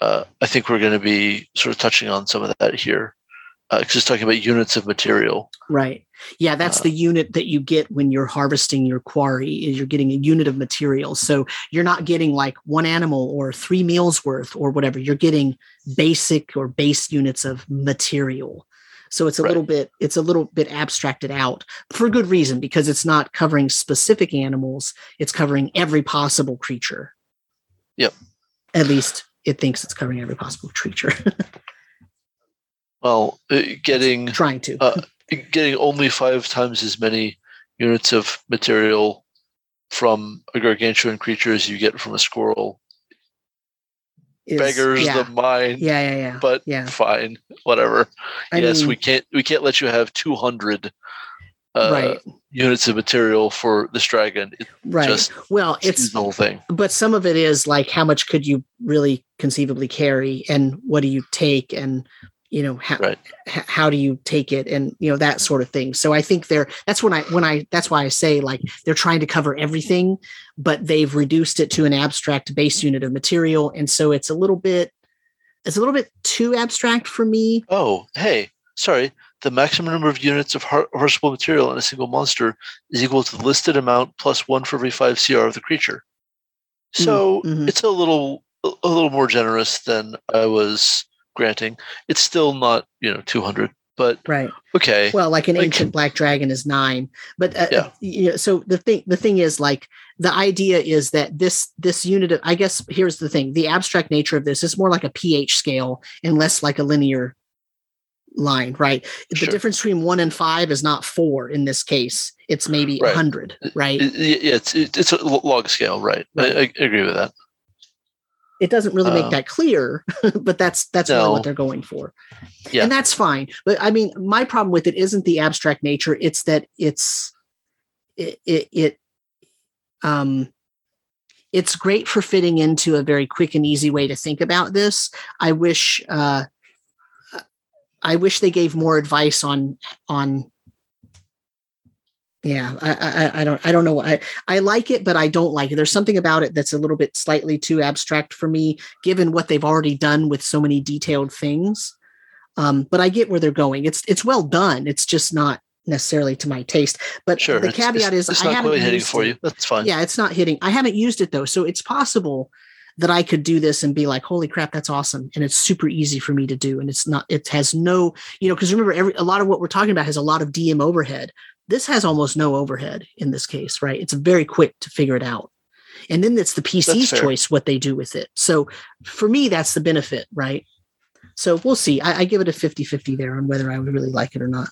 I think we're going to be sort of touching on some of that here. Just talking about units of material. Right. Yeah, that's the unit that you get when you're harvesting your quarry, is you're getting a unit of material. So you're not getting like one animal or three meals worth or whatever. You're getting basic or base units of material. So it's a little bit abstracted out for good reason, because it's not covering specific animals. It's covering every possible creature. Yep. At least it thinks it's covering every possible creature. Well, getting only 5 times as many units of material from a gargantuan creature as you get from a squirrel beggars the mind. Yeah. But fine, whatever. I mean, we can't let you have 200 units of material for this dragon. It's the whole thing. But some of it is like, how much could you really conceivably carry, and what do you take, and how do you take it, and that sort of thing. So I think that's why I say like they're trying to cover everything, but they've reduced it to an abstract base unit of material, and so it's a little bit too abstract for me. Oh, hey, sorry. The maximum number of units of harvestable material in a single monster is equal to the listed amount plus 1 for every 5 CR of the creature. So it's a little more generous than I was granting. It's still not 200, but okay. Well, like an ancient black dragon is 9, but so the thing is, like, the idea is that this unit of, I guess here's the thing, the abstract nature of this is more like a pH scale and less like a linear line, right? Sure. The difference between 1 and 5 is not 4 in this case. It's maybe 100, right? Yeah, it's a log scale, right. I agree with that. It doesn't really make that clear, but that's what they're going for. Yeah. And that's fine. But I mean, my problem with it isn't the abstract nature. It's that it's great for fitting into a very quick and easy way to think about this. I wish they gave more advice on. Yeah, I don't know. I like it, but I don't like it. There's something about it that's a little bit slightly too abstract for me, given what they've already done with so many detailed things. But I get where they're going. It's well done. It's just not necessarily to my taste. But sure, the caveat is it's I haven't really hitting for you. That's fine. Yeah, it's not hitting. I haven't used it though, so it's possible that I could do this and be like, holy crap, that's awesome. And it's super easy for me to do. And it's not, it has no, because remember, a lot of what we're talking about has a lot of DM overhead. This has almost no overhead in this case, right? It's very quick to figure it out. And then it's the PC's choice what they do with it. So for me, that's the benefit, right? So we'll see. I give it a 50-50 there on whether I would really like it or not.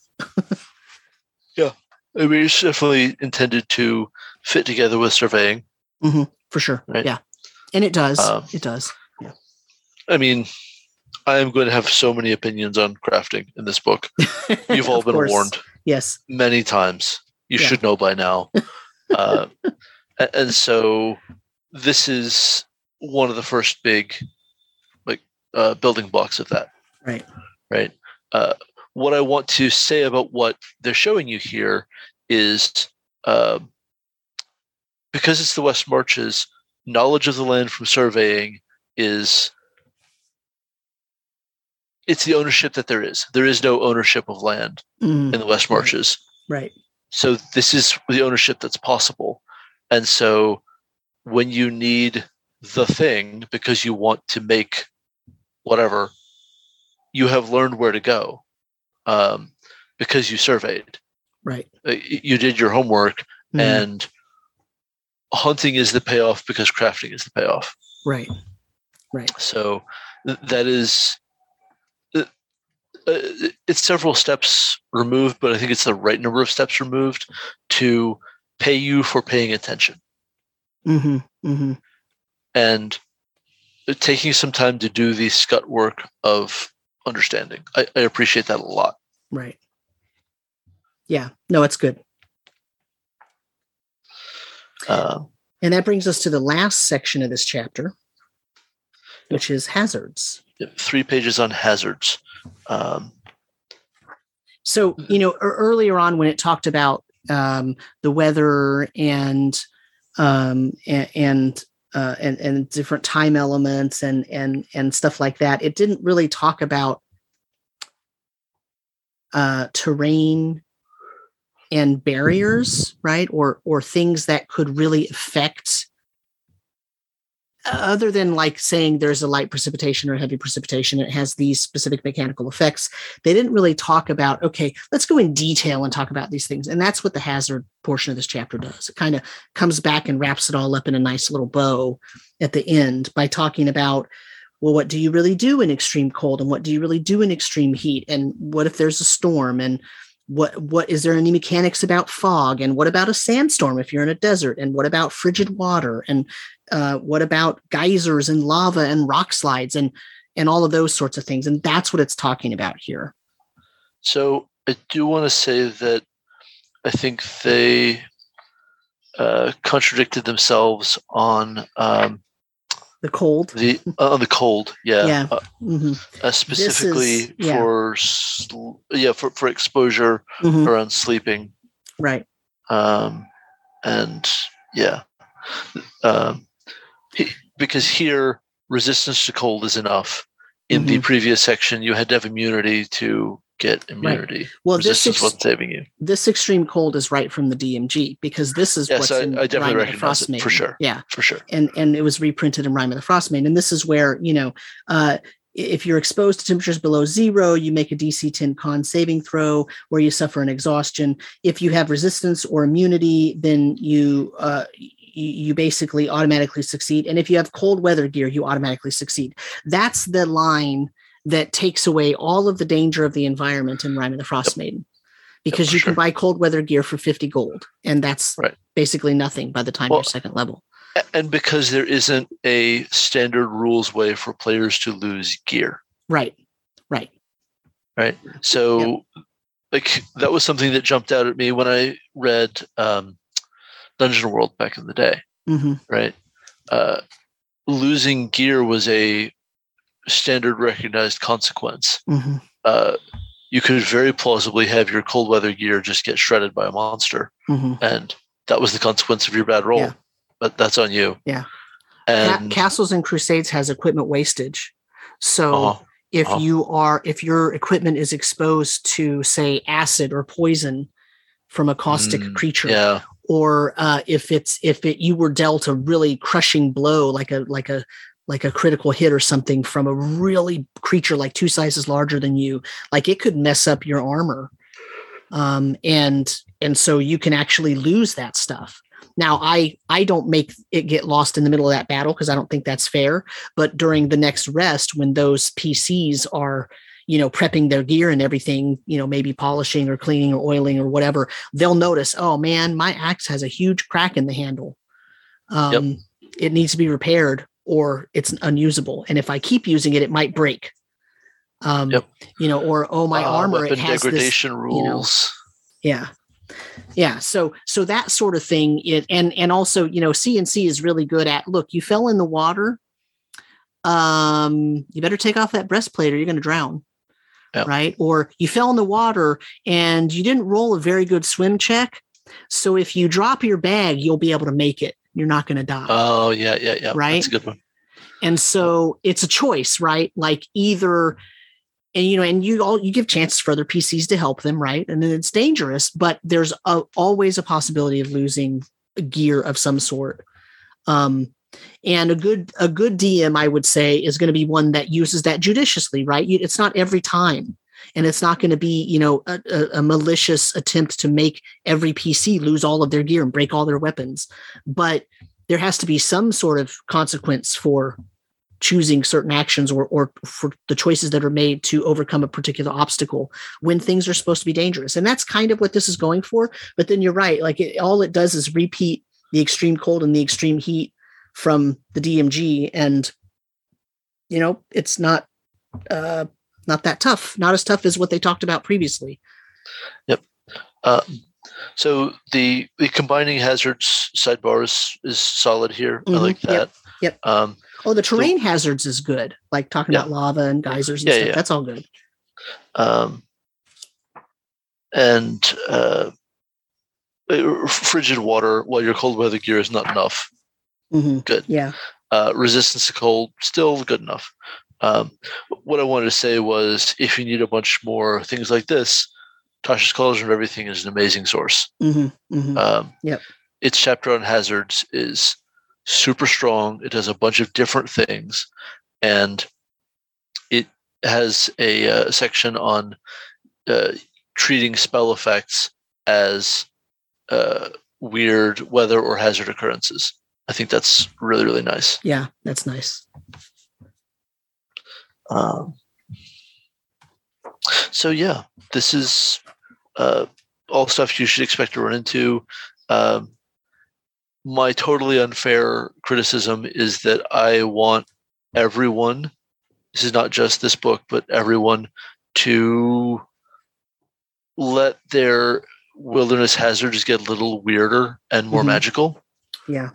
Yeah. I mean, it's definitely intended to fit together with surveying. Mm-hmm, for sure. Right? Yeah. And it does. It does. Yeah. I mean, I am going to have so many opinions on crafting in this book. You've all been warned. Yes. Many times. You should know by now. And so this is one of the first big building blocks of that. Right. Right. What I want to say about what they're showing you here is because it's the West Marches, knowledge of the land from surveying is the ownership that there is. There is no ownership of land in the West Marches. Right. So this is the ownership that's possible. And so when you need the thing because you want to make whatever, you have learned where to go because you surveyed. Right. You did your homework and hunting is the payoff because crafting is the payoff. Right. Right. So that is, it's several steps removed, but I think it's the right number of steps removed to pay you for paying attention. Mm-hmm. Mm-hmm. And taking some time to do the scut work of understanding. I appreciate that a lot. Right. Yeah. No, it's good. And that brings us to the last section of this chapter, which is hazards. 3 pages on hazards. So, you know, earlier on when it talked about the weather and different time elements and stuff like that, it didn't really talk about terrain and barriers, right? Or things that could really affect, other than like saying there's a light precipitation or heavy precipitation, it has these specific mechanical effects. They didn't really talk about, okay, let's go in detail and talk about these things. And that's what the hazard portion of this chapter does. It kind of comes back and wraps it all up in a nice little bow at the end by talking about, well, what do you really do in extreme cold? And what do you really do in extreme heat? And what if there's a storm? And What is there any mechanics about fog? And what about a sandstorm if you're in a desert? And what about frigid water? And what about geysers and lava and rock slides and all of those sorts of things? And that's what it's talking about here. So I do want to say that I think they contradicted themselves on the cold. The cold, yeah. Yeah. Mm-hmm. Specifically for exposure around sleeping. Right. Because here resistance to cold is enough. In the previous section, you had to have immunity to get immunity. Right. Well, resistance wasn't saving you. This extreme cold is right from the DMG because this is I definitely Rime recognize of the Frostmaiden. It, for sure. Yeah, for sure. And it was reprinted in Rime of the Frostmaiden. And this is where, you know, if you're exposed to temperatures below 0, you make a DC 10 con saving throw where you suffer an exhaustion. If you have resistance or immunity, then you basically automatically succeed. And if you have cold weather gear, you automatically succeed. That's the line that takes away all of the danger of the environment in Rime of the Frostmaiden, because you can buy cold weather gear for 50 gold, and that's basically nothing by the time you're second level. And because there isn't a standard rules way for players to lose gear. Right. So that was something that jumped out at me when I read Dungeon World back in the day, right? Losing gear was a standard recognized consequence. You could very plausibly have your cold weather gear just get shredded by a monster, and that was the consequence of your bad roll. But that's on you. And Castles and Crusades has equipment wastage, so if your equipment is exposed to, say, acid or poison from a caustic creature, or you were dealt a really crushing blow, like a critical hit or something from a really creature like 2 sizes larger than you, like it could mess up your armor. And so you can actually lose that stuff. Now I don't make it get lost in the middle of that battle, cause I don't think that's fair, but during the next rest, when those PCs are, you know, prepping their gear and everything, you know, maybe polishing or cleaning or oiling or whatever, they'll notice, oh man, my axe has a huge crack in the handle. It needs to be repaired, or it's unusable. And if I keep using it, it might break. You know, or, oh, my armor, it has degradation rules. You know, yeah. So that sort of thing. And also, you know, CNC is really good at, look, you fell in the water. You better take off that breastplate or you're going to drown. Right. Or you fell in the water and you didn't roll a very good swim check. So if you drop your bag, you'll be able to make it. You're not going to die. Oh, yeah. Right? That's a good one. And so it's a choice, right? Like either, and you know, and you give chances for other PCs to help them, right? And then it's dangerous, but there's always a possibility of losing gear of some sort. And a good DM, I would say, is going to be one that uses that judiciously, right? It's not every time. And it's not going to be, you know, a malicious attempt to make every PC lose all of their gear and break all their weapons. But there has to be some sort of consequence for choosing certain actions or for the choices that are made to overcome a particular obstacle when things are supposed to be dangerous. And that's kind of what this is going for. But then you're right. Like all it does is repeat the extreme cold and the extreme heat from the DMG. And, you know, it's not not that tough. Not as tough as what they talked about previously. Yep. So the combining hazards sidebar is solid here. Mm-hmm. I like that. Yep. The terrain hazards is good. Like talking about lava and geysers and stuff. Yeah. That's all good. Frigid water while your cold weather gear is not enough. Mm-hmm. Good. Yeah. Resistance to cold, still good enough. What I wanted to say was, if you need a bunch more things like this, Tasha's Cauldron of Everything is an amazing source. Mm-hmm. Mm-hmm. Its chapter on hazards is super strong. It does a bunch of different things, and it has a section on treating spell effects as weird weather or hazard occurrences. I think that's really, really nice. Yeah, that's nice. This is all stuff you should expect to run into. My totally unfair criticism is that I want everyone, this is not just this book, but everyone, to let their wilderness hazards get a little weirder and more magical. Yeah.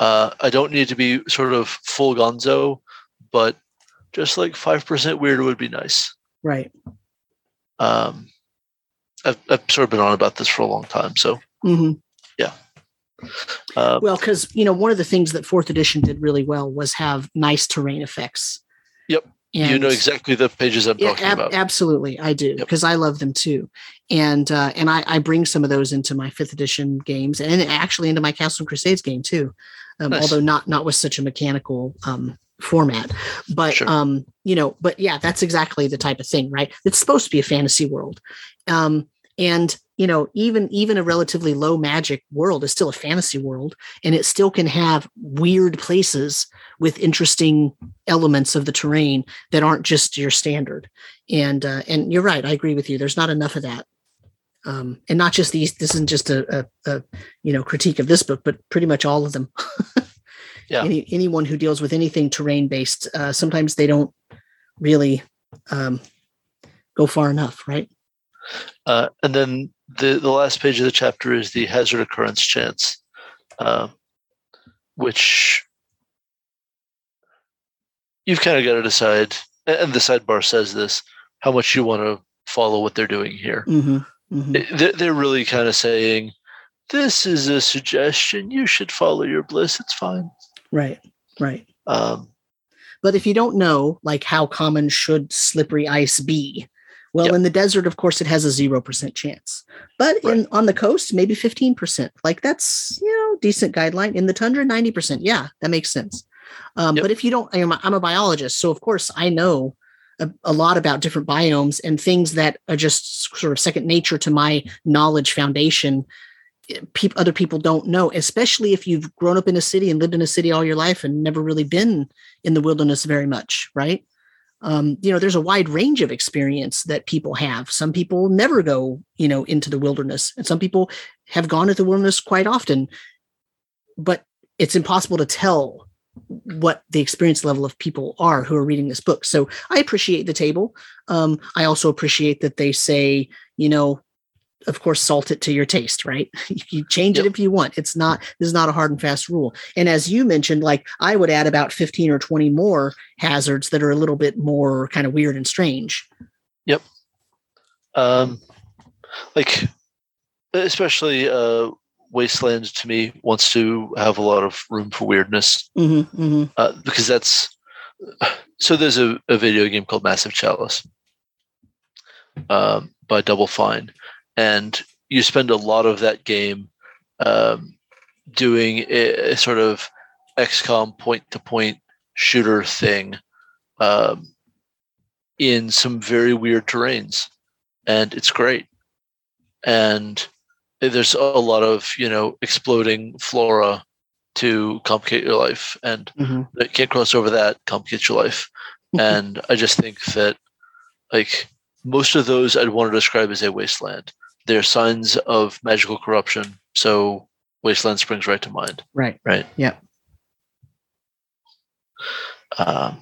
I don't need to be sort of full gonzo, but just like 5% weird would be nice. Right. I've sort of been on about this for a long time. So, yeah. Because, one of the things that 4th edition did really well was have nice terrain effects. Yep. And you know exactly the pages I'm talking about. Absolutely, I do, because I love them too. And I bring some of those into my 5th edition games and actually into my Castles and Crusades game too, nice. Although not with such a mechanical format. But, sure. That's exactly the type of thing, right? It's supposed to be a fantasy world. Even a relatively low magic world is still a fantasy world, and it still can have weird places with interesting elements of the terrain that aren't just your standard. And you're right. I agree with you. There's not enough of that. And not just these, this isn't just a critique of this book, but pretty much all of them. Yeah. Anyone who deals with anything terrain based, sometimes they don't really go far enough. Right. And then the last page of the chapter is the hazard occurrence chance, which you've kind of got to decide, and the sidebar says this, how much you want to follow what they're doing here. Mm-hmm. Mm-hmm. They're really kind of saying, this is a suggestion. You should follow your bliss. It's fine. Right. But if you don't know, like, how common should slippery ice be? Well, in the desert, of course, it has a 0% chance. But on the coast, maybe 15%. Like, that's, decent guideline. In the tundra, 90%. Yeah, that makes sense. But if you don't, I'm a biologist. So, of course, I know a lot about different biomes and things that are just sort of second nature to my knowledge foundation. Other people don't know, especially if you've grown up in a city and lived in a city all your life and never really been in the wilderness very much, right? There's a wide range of experience that people have. Some people never go, into the wilderness, and some people have gone to the wilderness quite often, but it's impossible to tell what the experience level of people are who are reading this book. So I appreciate the table. I also appreciate that they say, of course, salt it to your taste, right? You change it if you want. This is not a hard and fast rule. And as you mentioned, like, I would add about 15 or 20 more hazards that are a little bit more kind of weird and strange. Yep. Especially Wasteland, to me, wants to have a lot of room for weirdness. Mm-hmm, mm-hmm. Because that's... So there's a video game called Massive Chalice by Double Fine. And you spend a lot of that game doing a sort of XCOM point-to-point shooter thing in some very weird terrains. And it's great. And there's a lot of, exploding flora to complicate your life. And you can't cross over that, complicate your life. And I just think that, most of those I'd want to describe as a wasteland. They're signs of magical corruption, so wasteland springs right to mind. Right. Yeah. But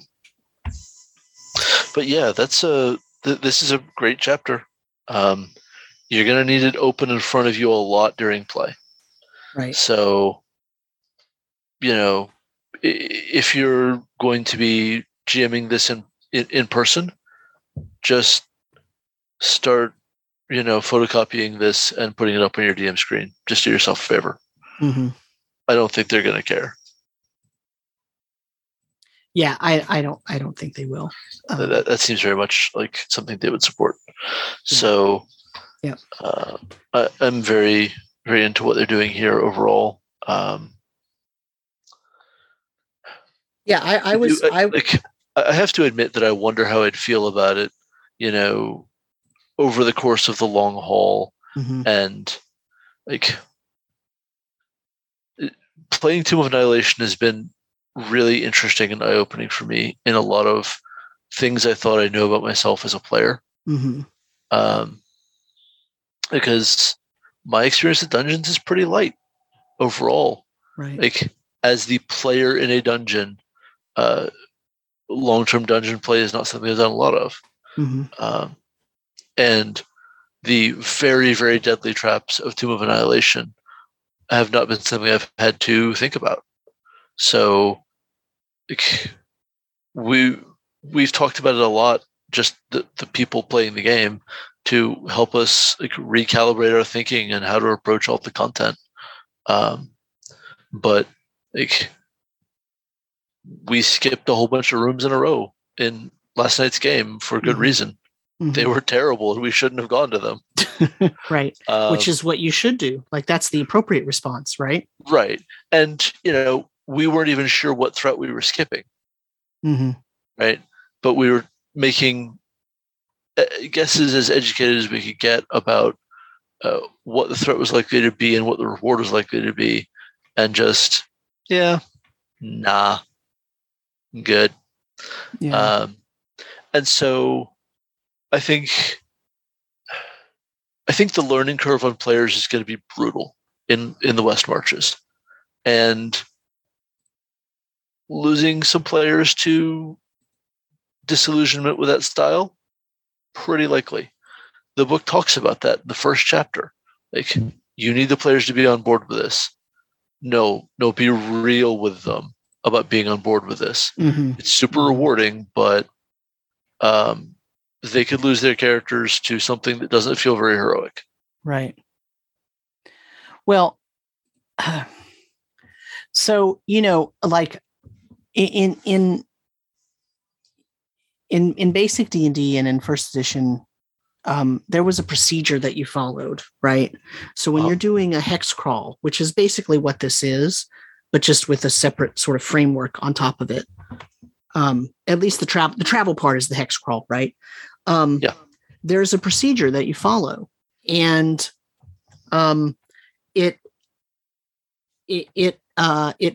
yeah, that's this is a great chapter. You're going to need it open in front of you a lot during play. Right. So, you know, if you're going to be GMing this in person, just start, you know, photocopying this and putting it up on your DM screen. Just do yourself a favor. Mm-hmm. I don't think they're going to care. Yeah, I don't think they will. That seems very much like something they would support. Yeah. So, yeah, I'm very, very into what they're doing here overall. I have to admit that I wonder how I'd feel about it, you know, over the course of the long haul, mm-hmm. and like playing Tomb of Annihilation has been really interesting and eye-opening for me in a lot of things I thought I knew about myself as a player. Mm-hmm. Because my experience with dungeons is pretty light overall. Right. Like as the player in a dungeon, long-term dungeon play is not something I've done a lot of. Mm-hmm. And the very, very deadly traps of Tomb of Annihilation have not been something I've had to think about. So we've talked about it a lot, just the people playing the game, to help us like, recalibrate our thinking and how to approach all the content. But like, we skipped a whole bunch of rooms in a row in last night's game for good reason. Mm-hmm. They were terrible and we shouldn't have gone to them. Right. Which is what you should do. Like that's the appropriate response, right? Right. And, you know, we weren't even sure what threat we were skipping. Mm-hmm. Right. But we were making guesses as educated as we could get about what the threat was likely to be and what the reward was likely to be. And just, good. Yeah. And so I think the learning curve on players is going to be brutal in the West Marches. And losing some players to disillusionment with that style, pretty likely. The book talks about that in the first chapter. Like, you need the players to be on board with this. No, be real with them about being on board with this. Mm-hmm. It's super rewarding, but they could lose their characters to something that doesn't feel very heroic. Right. Well, so, you know, like in basic D&D and in first edition, there was a procedure that you followed, right? So when you're doing a hex crawl, which is basically what this is, but just with a separate sort of framework on top of it. At least the travel part is the hex crawl, right? There's a procedure that you follow, and it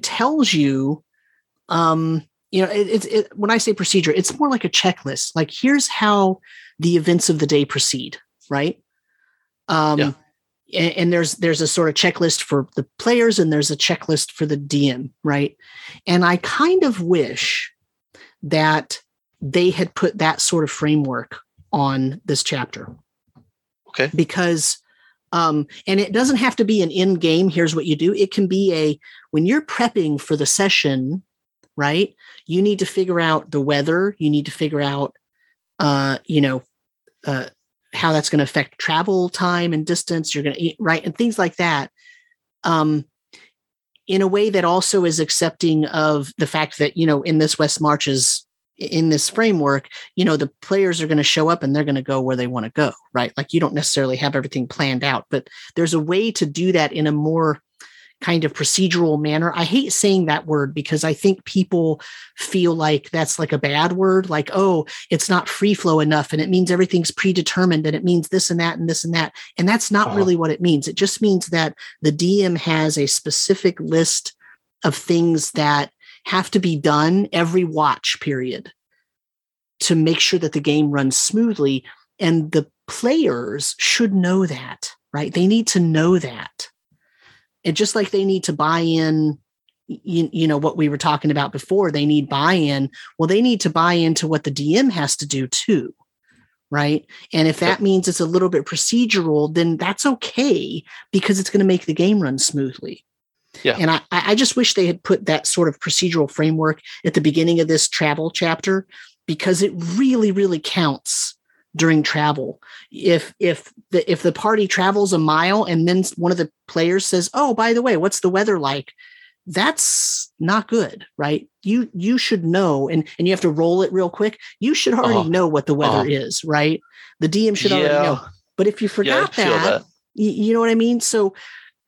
tells you, when I say procedure, it's more like a checklist. Like, here's how the events of the day proceed, right? And there's a sort of checklist for the players, and there's a checklist for the DM, right? And I kind of wish that they had put that sort of framework on this chapter. Okay. Because, and it doesn't have to be an end game. Here's what you do. It can be when you're prepping for the session, right? You need to figure out the weather. You need to figure out, how that's going to affect travel time and distance. You're going to eat, right? And things like that. In a way that also is accepting of the fact that, you know, in this West Marches, in this framework, you know, the players are going to show up and they're going to go where they want to go, right? Like, you don't necessarily have everything planned out, but there's a way to do that in a more kind of procedural manner. I hate saying that word because I think people feel like that's like a bad word, like, oh, it's not free flow enough and it means everything's predetermined and it means this and that and this and that. And that's not really what it means. It just means that the DM has a specific list of things that have to be done every watch period to make sure that the game runs smoothly. And the players should know that, right? They need to know that. And just like they need to buy in, you know, what we were talking about before, they need buy-in. Well, they need to buy into what the DM has to do too, right? And if that means it's a little bit procedural, then that's okay because it's going to make the game run smoothly. Yeah. And I just wish they had put that sort of procedural framework at the beginning of this travel chapter, because it really, really counts during travel. If the party travels a mile and then one of the players says, "Oh, by the way, what's the weather like?" That's not good, right? You should know, and you have to roll it real quick. You should already know what the weather is, right? The DM should already know. But if you forgot that. You know what I mean? So,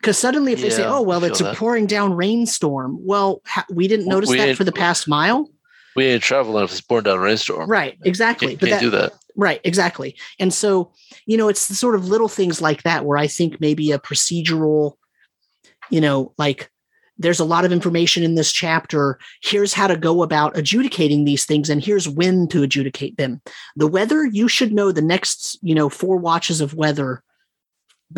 because suddenly if they say, "Oh, well, it's a pouring down rainstorm." Well, we didn't notice that for the past mile. We ain't traveling if it's pouring down a rainstorm. Right, exactly. You can't do that. Right, exactly. And so, you know, it's the sort of little things like that where I think maybe a procedural, you know, like, there's a lot of information in this chapter. Here's how to go about adjudicating these things, and here's when to adjudicate them. The weather, you should know the next, you know, 4 watches of weather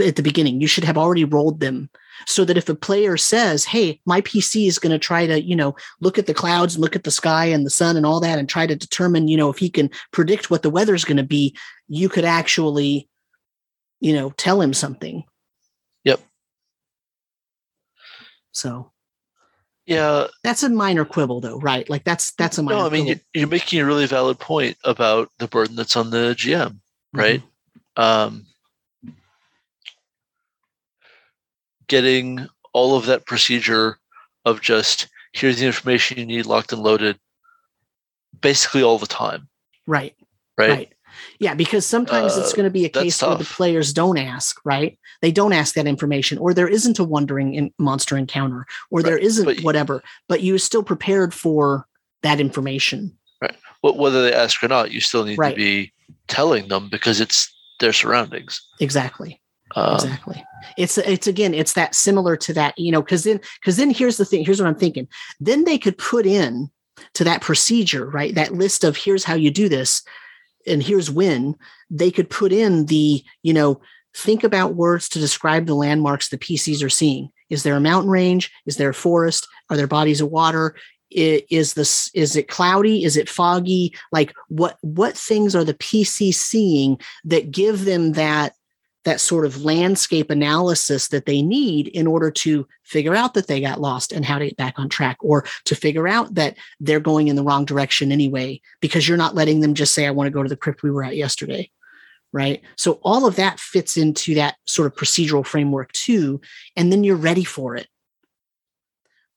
at the beginning. You should have already rolled them so that if a player says, "Hey, my PC is going to try to, you know, look at the clouds, look at the sky and the sun and all that, and try to determine, you know, if he can predict what the weather is going to be," you could actually, you know, tell him something. Yep. So. Yeah, that's a minor quibble, though, right? Like that's a minor. No, I mean you're making a really valid point about the burden that's on the GM, right? Mm-hmm. Getting all of that procedure of just here's the information you need, locked and loaded, basically all the time, right? Right. Yeah, because sometimes it's going to be a case where the players don't ask, right? They don't ask that information, or there isn't a wandering monster encounter, or there isn't whatever, but you're still prepared for that information. Right. Well, whether they ask or not, you still need to be telling them because it's their surroundings. Exactly. Exactly. It's again, it's that similar to that, you know, because then here's the thing. Here's what I'm thinking. Then they could put in to that procedure, right? That list of here's how you do this. And here's when they could put in the, you know, think about words to describe the landmarks the PCs are seeing. Is there a mountain range? Is there a forest? Are there bodies of water? Is it cloudy? Is it foggy? Like what things are the PCs seeing that give them that sort of landscape analysis that they need in order to figure out that they got lost and how to get back on track, or to figure out that they're going in the wrong direction anyway, because you're not letting them just say, "I want to go to the crypt we were at yesterday." Right. So all of that fits into that sort of procedural framework too. And then you're ready for it.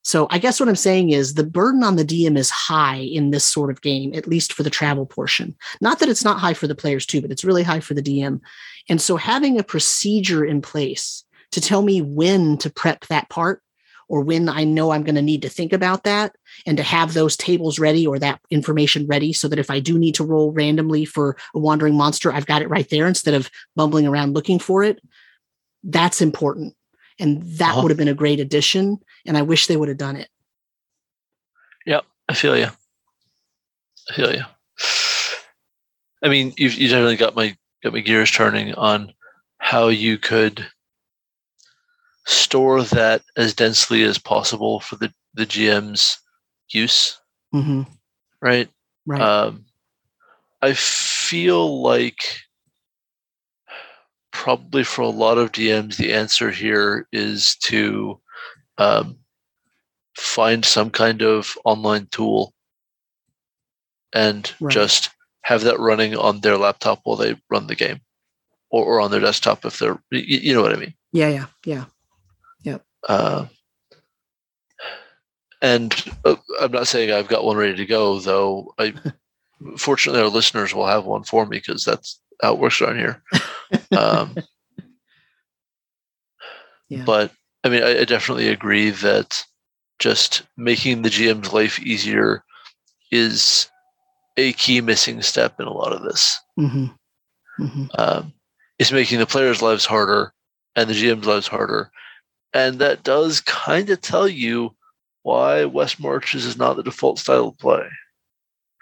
So I guess what I'm saying is the burden on the DM is high in this sort of game, at least for the travel portion. Not that it's not high for the players too, but it's really high for the DM. And so having a procedure in place to tell me when to prep that part, or when I know I'm going to need to think about that, and to have those tables ready or that information ready so that if I do need to roll randomly for a wandering monster, I've got it right there instead of bumbling around looking for it. That's important. And that would have been a great addition, and I wish they would have done it. Yep, I feel you. I mean, you definitely got my gears turning on how you could store that as densely as possible for the GM's use, mm-hmm. right? Right. I feel like probably for a lot of DMs, the answer here is to find some kind of online tool and just have that running on their laptop while they run the game, or on their desktop if they're, you know what I mean? Yeah. Yep. And I'm not saying I've got one ready to go, though. Fortunately, our listeners will have one for me because that's how it works around here. But I mean, I definitely agree that just making the GM's life easier is a key missing step in a lot of this. Mm-hmm. Mm-hmm. It's making the players' lives harder and the GM's lives harder. And that does kind of tell you why West Marches is not the default style of play.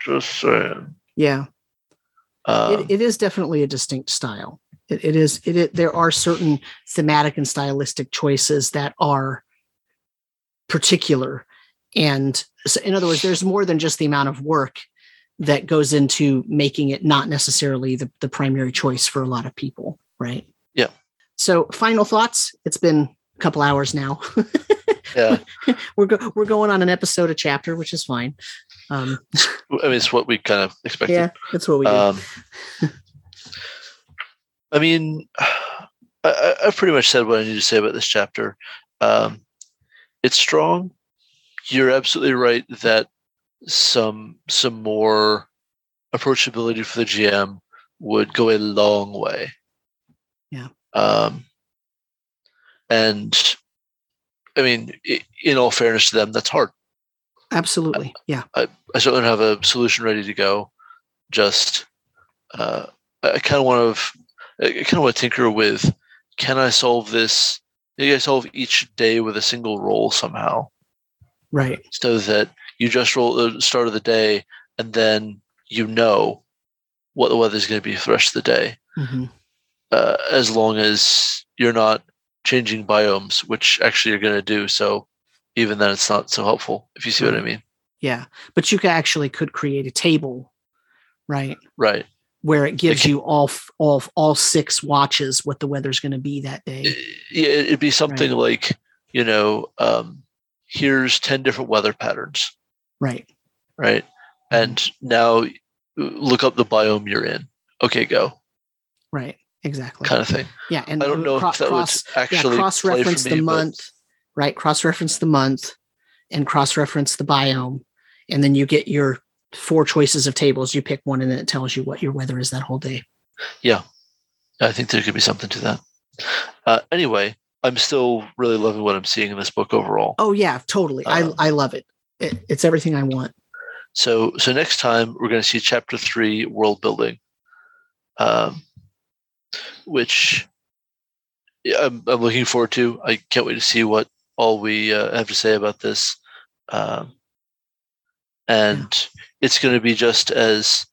Just saying. Yeah. It is definitely a distinct style. There are certain thematic and stylistic choices that are particular. And so, in other words, there's more than just the amount of work that goes into making it not necessarily the primary choice for a lot of people, right? Yeah. So final thoughts. It's been a couple hours now. Yeah. We're going on an episode a chapter, which is fine. I mean, it's what we kind of expected. Yeah, that's what we do. I mean, I pretty much said what I need to say about this chapter. It's strong. You're absolutely right that some more approachability for the GM would go a long way. Yeah. And I mean, in all fairness to them, that's hard. Absolutely. Yeah. I certainly don't have a solution ready to go. Just I kind of want to tinker with, can I solve this? Can I solve each day with a single roll somehow? Right. So that you just roll at the start of the day, and then you know what the weather's going to be for the rest of the day. Mm-hmm. As long as you're not changing biomes, which actually you're going to do. So even then, it's not so helpful, if you see what I mean. Yeah. But you could create a table, right? Right. Where it gives you all six watches what the weather's going to be that day. Yeah, it'd be something like, you know, here's 10 different weather patterns. Right. Right. And now look up the biome you're in. Okay, go. Right. Exactly. Kind of thing. Yeah. And I don't know if that would actually cross-reference the month, right? Cross-reference the month and cross-reference the biome. And then you get your 4 choices of tables. You pick one and then it tells you what your weather is that whole day. Yeah. I think there could be something to that. Anyway, I'm still really loving what I'm seeing in this book overall. Oh yeah, totally. I love it. It's everything I want. So next time we're going to see chapter 3, world building. Which I'm looking forward to. I can't wait to see what all we have to say about this. It's going to be just as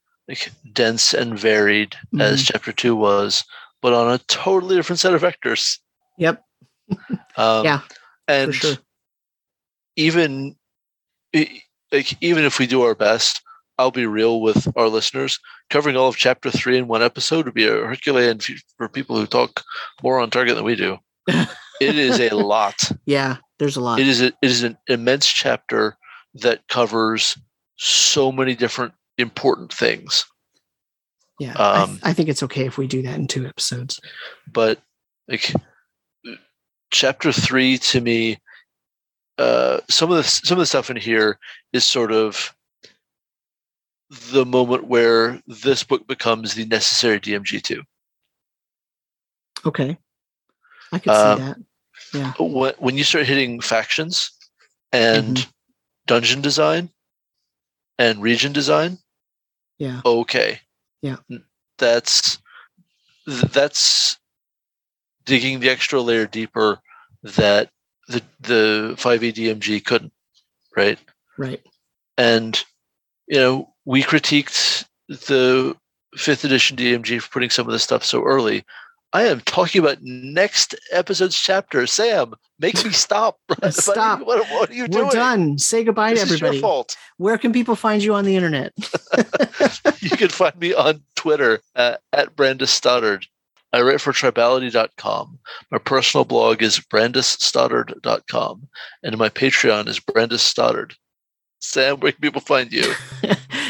dense and varied as chapter 2 was, but on a totally different set of vectors. Yep. Yeah. And for sure. Even if we do our best, I'll be real with our listeners. Covering all of chapter 3 in one episode would be a Herculean for people who talk more on target than we do. It is a lot. Yeah, there's a lot. It is an immense chapter that covers so many different important things. Yeah. I think it's okay if we do that in 2 episodes. But chapter 3 to me, some of the stuff in here is sort of the moment where this book becomes the necessary DMG2. Okay. I could see that. Yeah. When you start hitting factions and dungeon design and region design. Yeah. Okay. Yeah. That's digging the extra layer deeper that the 5e DMG couldn't. Right. Right. And, you know, we critiqued the 5th edition DMG for putting some of this stuff so early. I am talking about next episode's chapter. Sam, make me stop. Stop. What are you doing? We're done. Say goodbye to everybody. This is your fault. Where can people find you on the internet? You can find me on Twitter at brandisstoddard. I write for tribality.com. My personal blog is brandisstoddard.com. And my Patreon is Brandis Stoddard. Sam, where can people find you?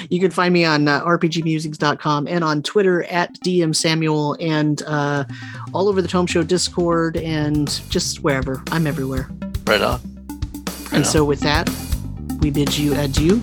You can find me on rpgmusings.com and on Twitter at DM Samuel and all over the Tome Show Discord and just wherever. I'm everywhere. Right on. And so with that, we bid you adieu.